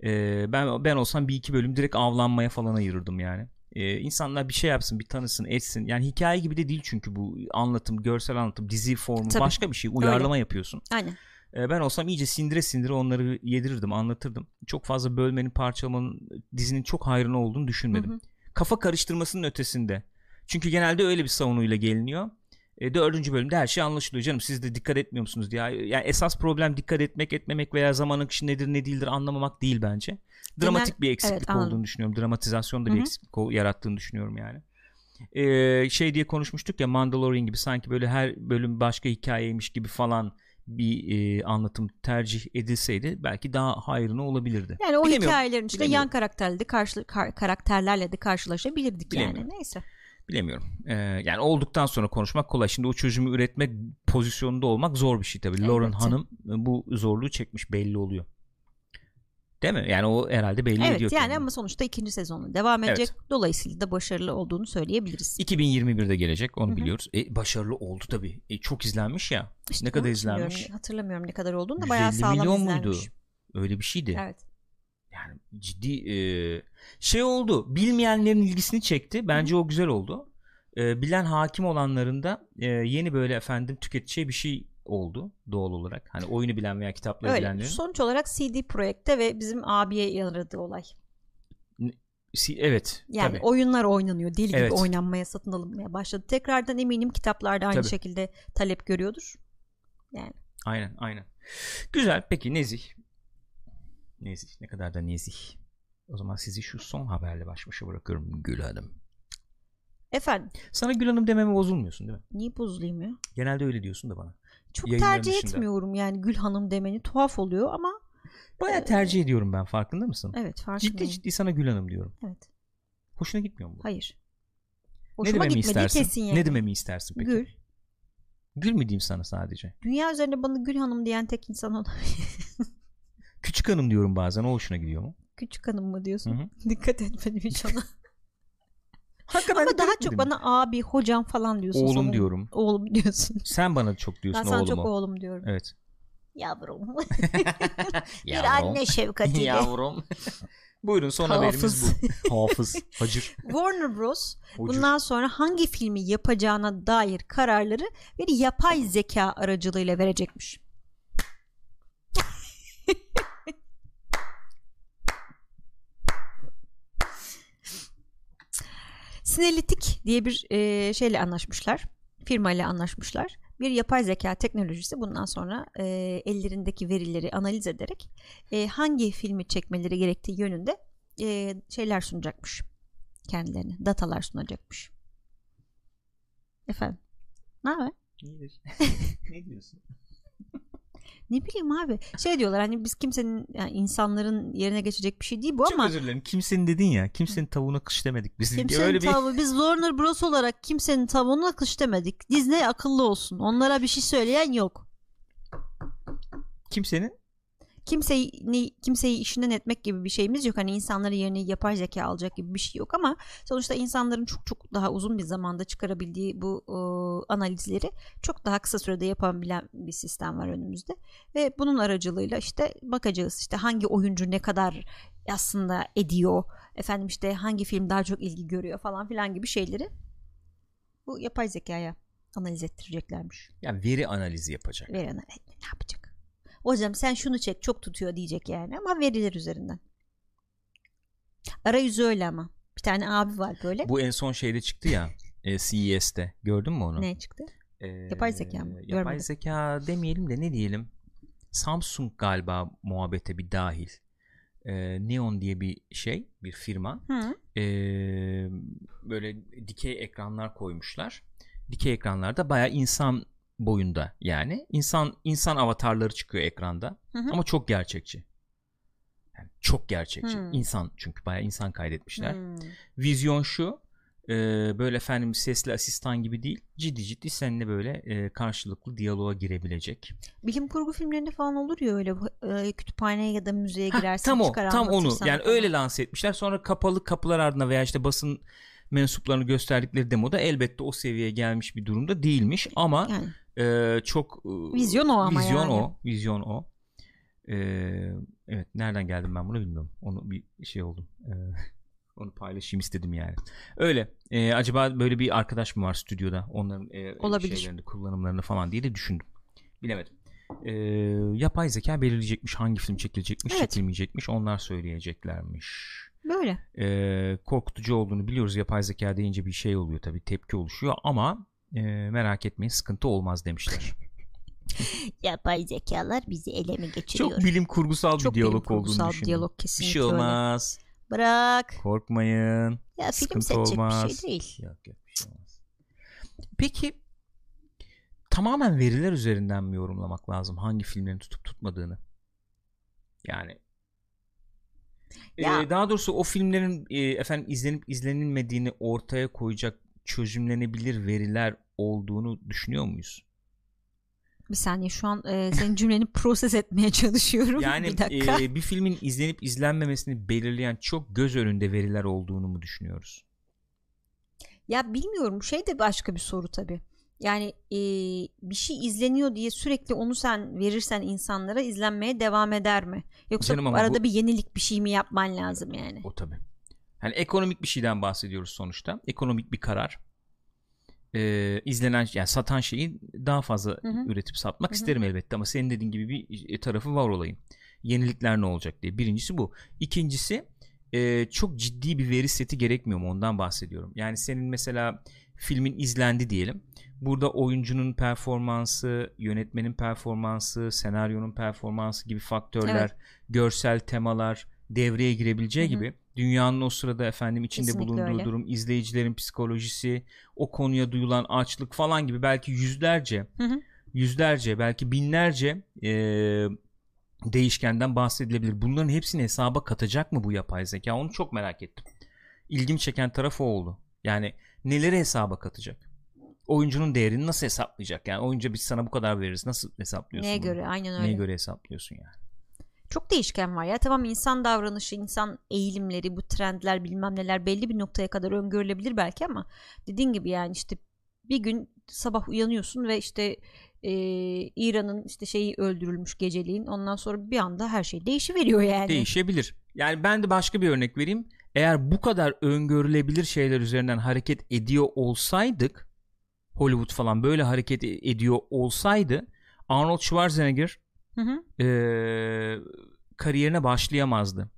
Ee, ben ben olsam bir iki bölüm direkt avlanmaya falan ayırırdım yani. Ee, insanlar bir şey yapsın, bir tanısın, etsin. Yani hikaye gibi de değil çünkü bu anlatım, görsel anlatım, dizi formu, tabii, başka bir şey, uyarlama öyle yapıyorsun. Aynen. Ee, ben olsam iyice sindire sindire onları yedirirdim, anlatırdım. Çok fazla bölmenin, parçalamanın dizinin çok hayrına olduğunu düşünmedim. Hı hı. Kafa karıştırmasının ötesinde. Çünkü genelde öyle bir savunuyla geliniyor. E, dördüncü bölümde her şey anlaşılıyor canım, siz de dikkat etmiyor musunuz diye. Yani esas problem dikkat etmek etmemek veya zaman akışı nedir ne değildir anlamamak değil bence. Dramatik Genel, bir eksiklik evet, olduğunu düşünüyorum. Dramatizasyonda bir Hı-hı. eksiklik o, yarattığını düşünüyorum yani. E, şey diye konuşmuştuk ya, Mandalorian gibi sanki böyle her bölüm başka hikayeymiş gibi falan bir e, anlatım tercih edilseydi belki daha hayrına olabilirdi. Yani o hikayelerin içinde yan karakterle de karşı, kar, karakterlerle de karşılaşabilirdik yani. Neyse. Bilemiyorum. Ee, yani olduktan sonra konuşmak kolay. Şimdi o çözümü üretmek pozisyonunda olmak zor bir şey tabii. Evet. Lauren Hanım bu zorluğu çekmiş, belli oluyor. Değil mi? Yani o herhalde belli evet, ediyor. Evet yani kendini. Ama sonuçta ikinci sezonu devam edecek. Evet. Dolayısıyla da başarılı olduğunu söyleyebiliriz. iki bin yirmi birde gelecek, onu Hı-hı. biliyoruz. E, başarılı oldu tabii. E, çok izlenmiş ya. İşte ne kadar izlenmiş? Hatırlamıyorum ne kadar olduğunu da bayağı sağlam izlenmiş. yüz elli milyon muydu? Öyle bir şeydi. Evet. Yani ciddi e, şey oldu, bilmeyenlerin ilgisini çekti bence. Hı. O güzel oldu. E, bilen hakim olanların da e, yeni böyle efendim tüketeceği bir şey oldu doğal olarak. Hani oyunu bilen veya kitapları öyle, bilenlerin. Sonuç olarak C D Projekt'te ve bizim abiye yaradığı olay. Evet. Yani tabii. Oyunlar oynanıyor deli gibi evet. Oynanmaya, satın alınmaya başladı. Tekrardan eminim kitaplarda aynı tabii. şekilde talep görüyordur. Yani. Aynen aynen. Güzel, peki nezih. Nezih, ne kadar da nezih. O zaman sizi şu son haberle baş başa bırakıyorum Gül Hanım. Efendim? Sana Gül Hanım dememe bozulmuyorsun değil mi? Niye bozulayım ya? Genelde öyle diyorsun da bana. Çok yayınların tercih dışında. Etmiyorum yani Gül Hanım demeni, tuhaf oluyor ama. Baya tercih e... ediyorum ben, farkında mısın? Evet farkındayım. Ciddi ciddi sana Gül Hanım diyorum. Evet. Hoşuna gitmiyor mu bu? Hayır. Hoşuma gitmediği kesin yani. Ne dememi istersin peki? Gül. Gül mü diyeyim sana sadece? Dünya üzerinde bana Gül Hanım diyen tek insan o. Küçük hanım diyorum bazen, o hoşuna gidiyor mu? Küçük hanım mı diyorsun? Hı-hı. Dikkat etmedim hiç ona. Ama daha çok mi? Bana abi, hocam falan diyorsun. Oğlum sana. Diyorum. Oğlum diyorsun. Sen bana çok diyorsun oğlum. Ben sana oğlumu. Çok oğlum diyorum. Evet. Yavrum. Bir anne şefkatiyle. Yavrum. Buyurun son Hafız. Haberimiz bu. Hafız. Hacır. Warner Bros. Hocur. Bundan sonra hangi filmi yapacağına dair kararları bir yapay zeka aracılığıyla verecekmiş. Sinelitik diye bir e, şeyle anlaşmışlar, firmayla anlaşmışlar. Bir yapay zeka teknolojisi bundan sonra e, ellerindeki verileri analiz ederek e, hangi filmi çekmeleri gerektiği yönünde e, şeyler sunacakmış kendilerine, datalar sunacakmış. Efendim, ne haber? Ne diyorsun? Ne bileyim abi, şey diyorlar hani biz kimsenin yani insanların yerine geçecek bir şey değil bu. Çok ama. Çok özür dilerim, kimsenin dedin ya, kimsenin tavuğuna kış demedik biz. Kimsenin öyle tavuğu bir... biz Warner Bros olarak kimsenin tavuğuna kış demedik. Disney akıllı olsun, onlara bir şey söyleyen yok. Kimsenin? Kimseyi, kimseyi işinden etmek gibi bir şeyimiz yok. Hani insanların yerini yapay zeka alacak gibi bir şey yok ama sonuçta insanların çok çok daha uzun bir zamanda çıkarabildiği bu e, analizleri çok daha kısa sürede yapabilen bir sistem var önümüzde. Ve bunun aracılığıyla işte bakacağız işte hangi oyuncu ne kadar aslında ediyor, efendim işte hangi film daha çok ilgi görüyor falan filan gibi şeyleri bu yapay zekaya analiz ettireceklermiş. Yani veri analizi yapacak. Veri analizi ne yapacak? Hocam sen şunu çek çok tutuyor diyecek yani ama veriler üzerinden. Arayüzü öyle ama. Bir tane abi var böyle. Bu en son şeyde çıktı ya e, C E S'te. Gördün mü onu? Ne çıktı? Ee, yapay zeka mı? Yapay Görmedim. Zeka demeyelim de ne diyelim? Samsung galiba muhabbete bir dahil. E, Neon diye bir şey, bir firma. E, böyle dikey ekranlar koymuşlar. Dikey ekranlarda bayağı insan boyunda yani insan insan avatarları çıkıyor ekranda hı hı. ama çok gerçekçi yani çok gerçekçi hı. insan çünkü bayağı insan kaydetmişler hı. Vizyon şu e, böyle efendim sesli asistan gibi değil, ciddi ciddi seninle böyle e, karşılıklı diyaloğa girebilecek. Bilim kurgu filmlerinde falan olur ya öyle e, kütüphaneye ya da müzeye girersin ha, tam o tam onu yani falan. Öyle lanse etmişler, sonra kapalı kapılar ardına veya işte basın mensuplarını gösterdikleri demoda elbette o seviyeye gelmiş bir durumda değilmiş ama yani. Ee, çok vizyon o ama vizyon yani. o vizyon o Ee, evet, nereden geldim ben bunu bilmiyorum. Onu bir şey oldum. Ee, onu paylaşayım istedim yani. Öyle. Ee, acaba böyle bir arkadaş mı var stüdyoda? Onların e, şeylerini, kullanımlarını falan diye de düşündüm. Bilemedim. Ee, yapay zeka belirleyecekmiş hangi film çekilecekmiş, evet, çekilmeyecekmiş. Onlar söyleyeceklermiş. Böyle. Ee, korkutucu olduğunu biliyoruz. Yapay zeka deyince bir şey oluyor tabii. Tepki oluşuyor ama e, merak etmeyin, sıkıntı olmaz demişler. Yapay zekalar bizi ele mi geçiriyor? Çok bilim kurgusal Çok bir diyalog bilim kurgusal olduğunu düşünüyorum. Bir şey olmaz. Öyle. Bırak. Korkmayın. Ya, sıkıntı film seçecek olmaz. Bir şey değil. Yok, yok, bir şey olmaz. Peki tamamen veriler üzerinden mi yorumlamak lazım hangi filmlerin tutup tutmadığını? Yani ya. Ee, daha doğrusu o filmlerin e, efendim izlenip izlenilmediğini ortaya koyacak çözümlenebilir veriler olduğunu düşünüyor muyuz? Bir saniye, şu an e, senin cümleni proses etmeye çalışıyorum. Yani bir dakika. E, bir filmin izlenip izlenmemesini belirleyen çok göz önünde veriler olduğunu mu düşünüyoruz? Ya bilmiyorum, şey de başka bir soru tabii. Yani e, bir şey izleniyor diye sürekli onu sen verirsen insanlara, izlenmeye devam eder mi? Yoksa arada bu... bir yenilik bir şey mi yapman lazım yani? O tabii. Yani ekonomik bir şeyden bahsediyoruz sonuçta. Ekonomik bir karar. Ee, izlenen, yani satan şeyi daha fazla hı hı. üretip satmak hı hı. isterim elbette, ama senin dediğin gibi bir tarafı var olayın. Yenilikler ne olacak diye. Birincisi bu. İkincisi e, çok ciddi bir veri seti gerekmiyor mu? Ondan bahsediyorum. Yani senin mesela filmin izlendi diyelim. Burada oyuncunun performansı, yönetmenin performansı, senaryonun performansı gibi faktörler, evet, görsel temalar devreye girebileceği hı hı. gibi, dünyanın o sırada efendim içinde kesinlikle bulunduğu öyle durum, izleyicilerin psikolojisi, o konuya duyulan açlık falan gibi belki yüzlerce hı hı. yüzlerce belki binlerce e, değişkenden bahsedilebilir. Bunların hepsini hesaba katacak mı bu yapay zeka? Onu çok merak ettim. İlgimi çeken taraf o oldu. Yani neleri hesaba katacak? Oyuncunun değerini nasıl hesaplayacak? Yani oyuncu biz sana bu kadar veririz, nasıl hesaplıyorsun? Neye bunu? Göre? Aynen öyle. Neye göre hesaplıyorsun yani? Çok değişken var ya. Tamam, insan davranışı, insan eğilimleri, bu trendler, bilmem neler belli bir noktaya kadar öngörülebilir belki, ama dediğin gibi yani işte bir gün sabah uyanıyorsun ve işte e, İran'ın işte şeyi öldürülmüş geceliğin, ondan sonra bir anda her şey değişiveriyor yani. Değişebilir. Yani ben de başka bir örnek vereyim. Eğer bu kadar öngörülebilir şeyler üzerinden hareket ediyor olsaydık, Hollywood falan böyle hareket ediyor olsaydı, Arnold Schwarzenegger hı hı. E, kariyerine başlayamazdı.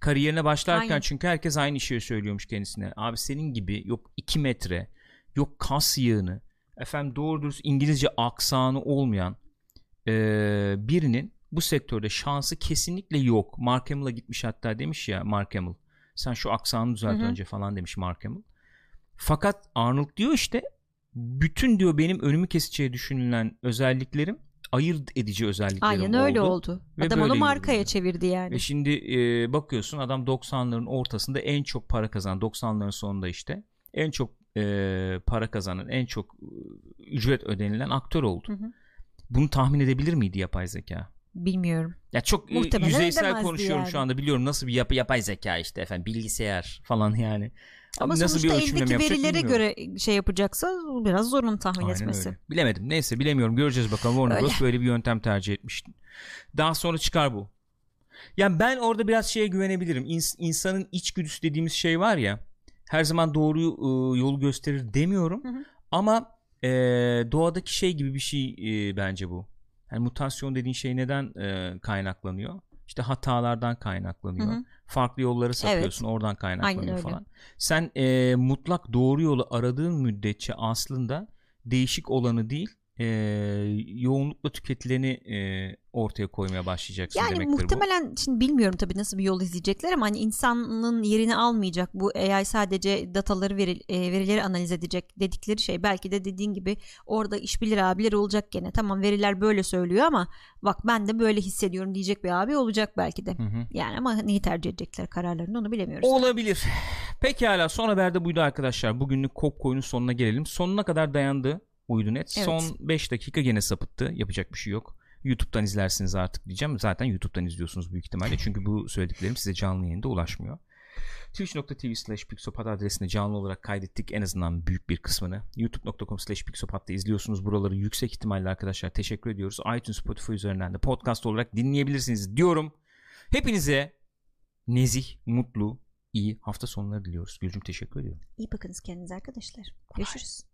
Kariyerine başlarken aynen. çünkü herkes aynı şeyi söylüyormuş kendisine. Abi senin gibi yok iki metre, yok kas yığını, efendim doğru dürüst İngilizce aksanı olmayan e, birinin bu sektörde şansı kesinlikle yok. Mark Hamill'a gitmiş hatta, demiş ya Mark Hamill, sen şu aksanı düzelt hı hı. önce falan demiş Mark Hamill. Fakat Arnold diyor işte, bütün diyor benim önümü keseceği düşünülen özelliklerim, ayırt edici özelliklerim aynen oldu. Aynen öyle oldu. Ve adam onu markaya yürüdü. Çevirdi yani. Ve şimdi e, bakıyorsun adam doksanların ortasında en çok para kazanan, doksanların sonunda işte en çok e, para kazanan, en çok ücret ödenilen aktör oldu. Hı hı. Bunu tahmin edebilir miydi yapay zeka? Bilmiyorum. Ya çok muhtemelen yüzeysel konuşuyorum yani. Şu anda biliyorum, nasıl bir yap- yapay zeka işte efendim bilgisayar falan yani. Ama nasıl sonuçta bir eldeki verilere bilmiyorum. Göre şey yapacaksa biraz zor onu tahmin aynen etmesi. Öyle. Bilemedim. Neyse, bilemiyorum. Göreceğiz bakalım. Warner Bros. Böyle bir yöntem tercih etmiş. Daha sonra çıkar bu. Yani ben orada biraz şeye güvenebilirim. İns- insanın içgüdüsü dediğimiz şey var ya, her zaman doğruyu ıı, yolu gösterir demiyorum. Hı hı. Ama e, doğadaki şey gibi bir şey e, bence bu. Yani mutasyon dediğin şey neden e, kaynaklanıyor? İşte hatalardan kaynaklanıyor. Hı hı. Farklı yolları sapıyorsun. Evet. Oradan kaynaklanıyor falan. Sen e, mutlak doğru yolu aradığın müddetçe aslında değişik olanı değil, e, yoğunlukla tüketileni e, ortaya koymaya başlayacaksın yani demektir muhtemelen, bu. Yani muhtemelen şimdi bilmiyorum tabii nasıl bir yol izleyecekler, ama hani insanın yerini almayacak. Bu A I sadece dataları, veri, verileri analiz edecek dedikleri şey. Belki de dediğin gibi orada işbilir abiler olacak gene. Tamam, veriler böyle söylüyor ama bak ben de böyle hissediyorum diyecek bir abi olacak belki de. Hı hı. Yani ama neyi tercih edecekler kararlarını, onu bilemiyoruz. Olabilir. Pekala, son haber de buydu arkadaşlar. Bugünlük Kopkoy'un sonuna gelelim. Sonuna kadar dayandı Uydunet. Evet. Son beş dakika gene sapıttı. Yapacak bir şey yok. YouTube'dan izlersiniz artık diyeceğim. Zaten YouTube'dan izliyorsunuz büyük ihtimalle. Çünkü bu söylediklerim size canlı yayında ulaşmıyor. Twitch nokta tv slash pixopod adresine canlı olarak kaydettik en azından büyük bir kısmını. YouTube nokta com slash pixopod'da izliyorsunuz buraları yüksek ihtimalle arkadaşlar. Teşekkür ediyoruz. iTunes, Spotify üzerinden de podcast olarak dinleyebilirsiniz diyorum. Hepinize nezih, mutlu, iyi hafta sonları diliyoruz. Gülcüm teşekkür ediyorum. İyi bakınız kendinize arkadaşlar. Görüşürüz.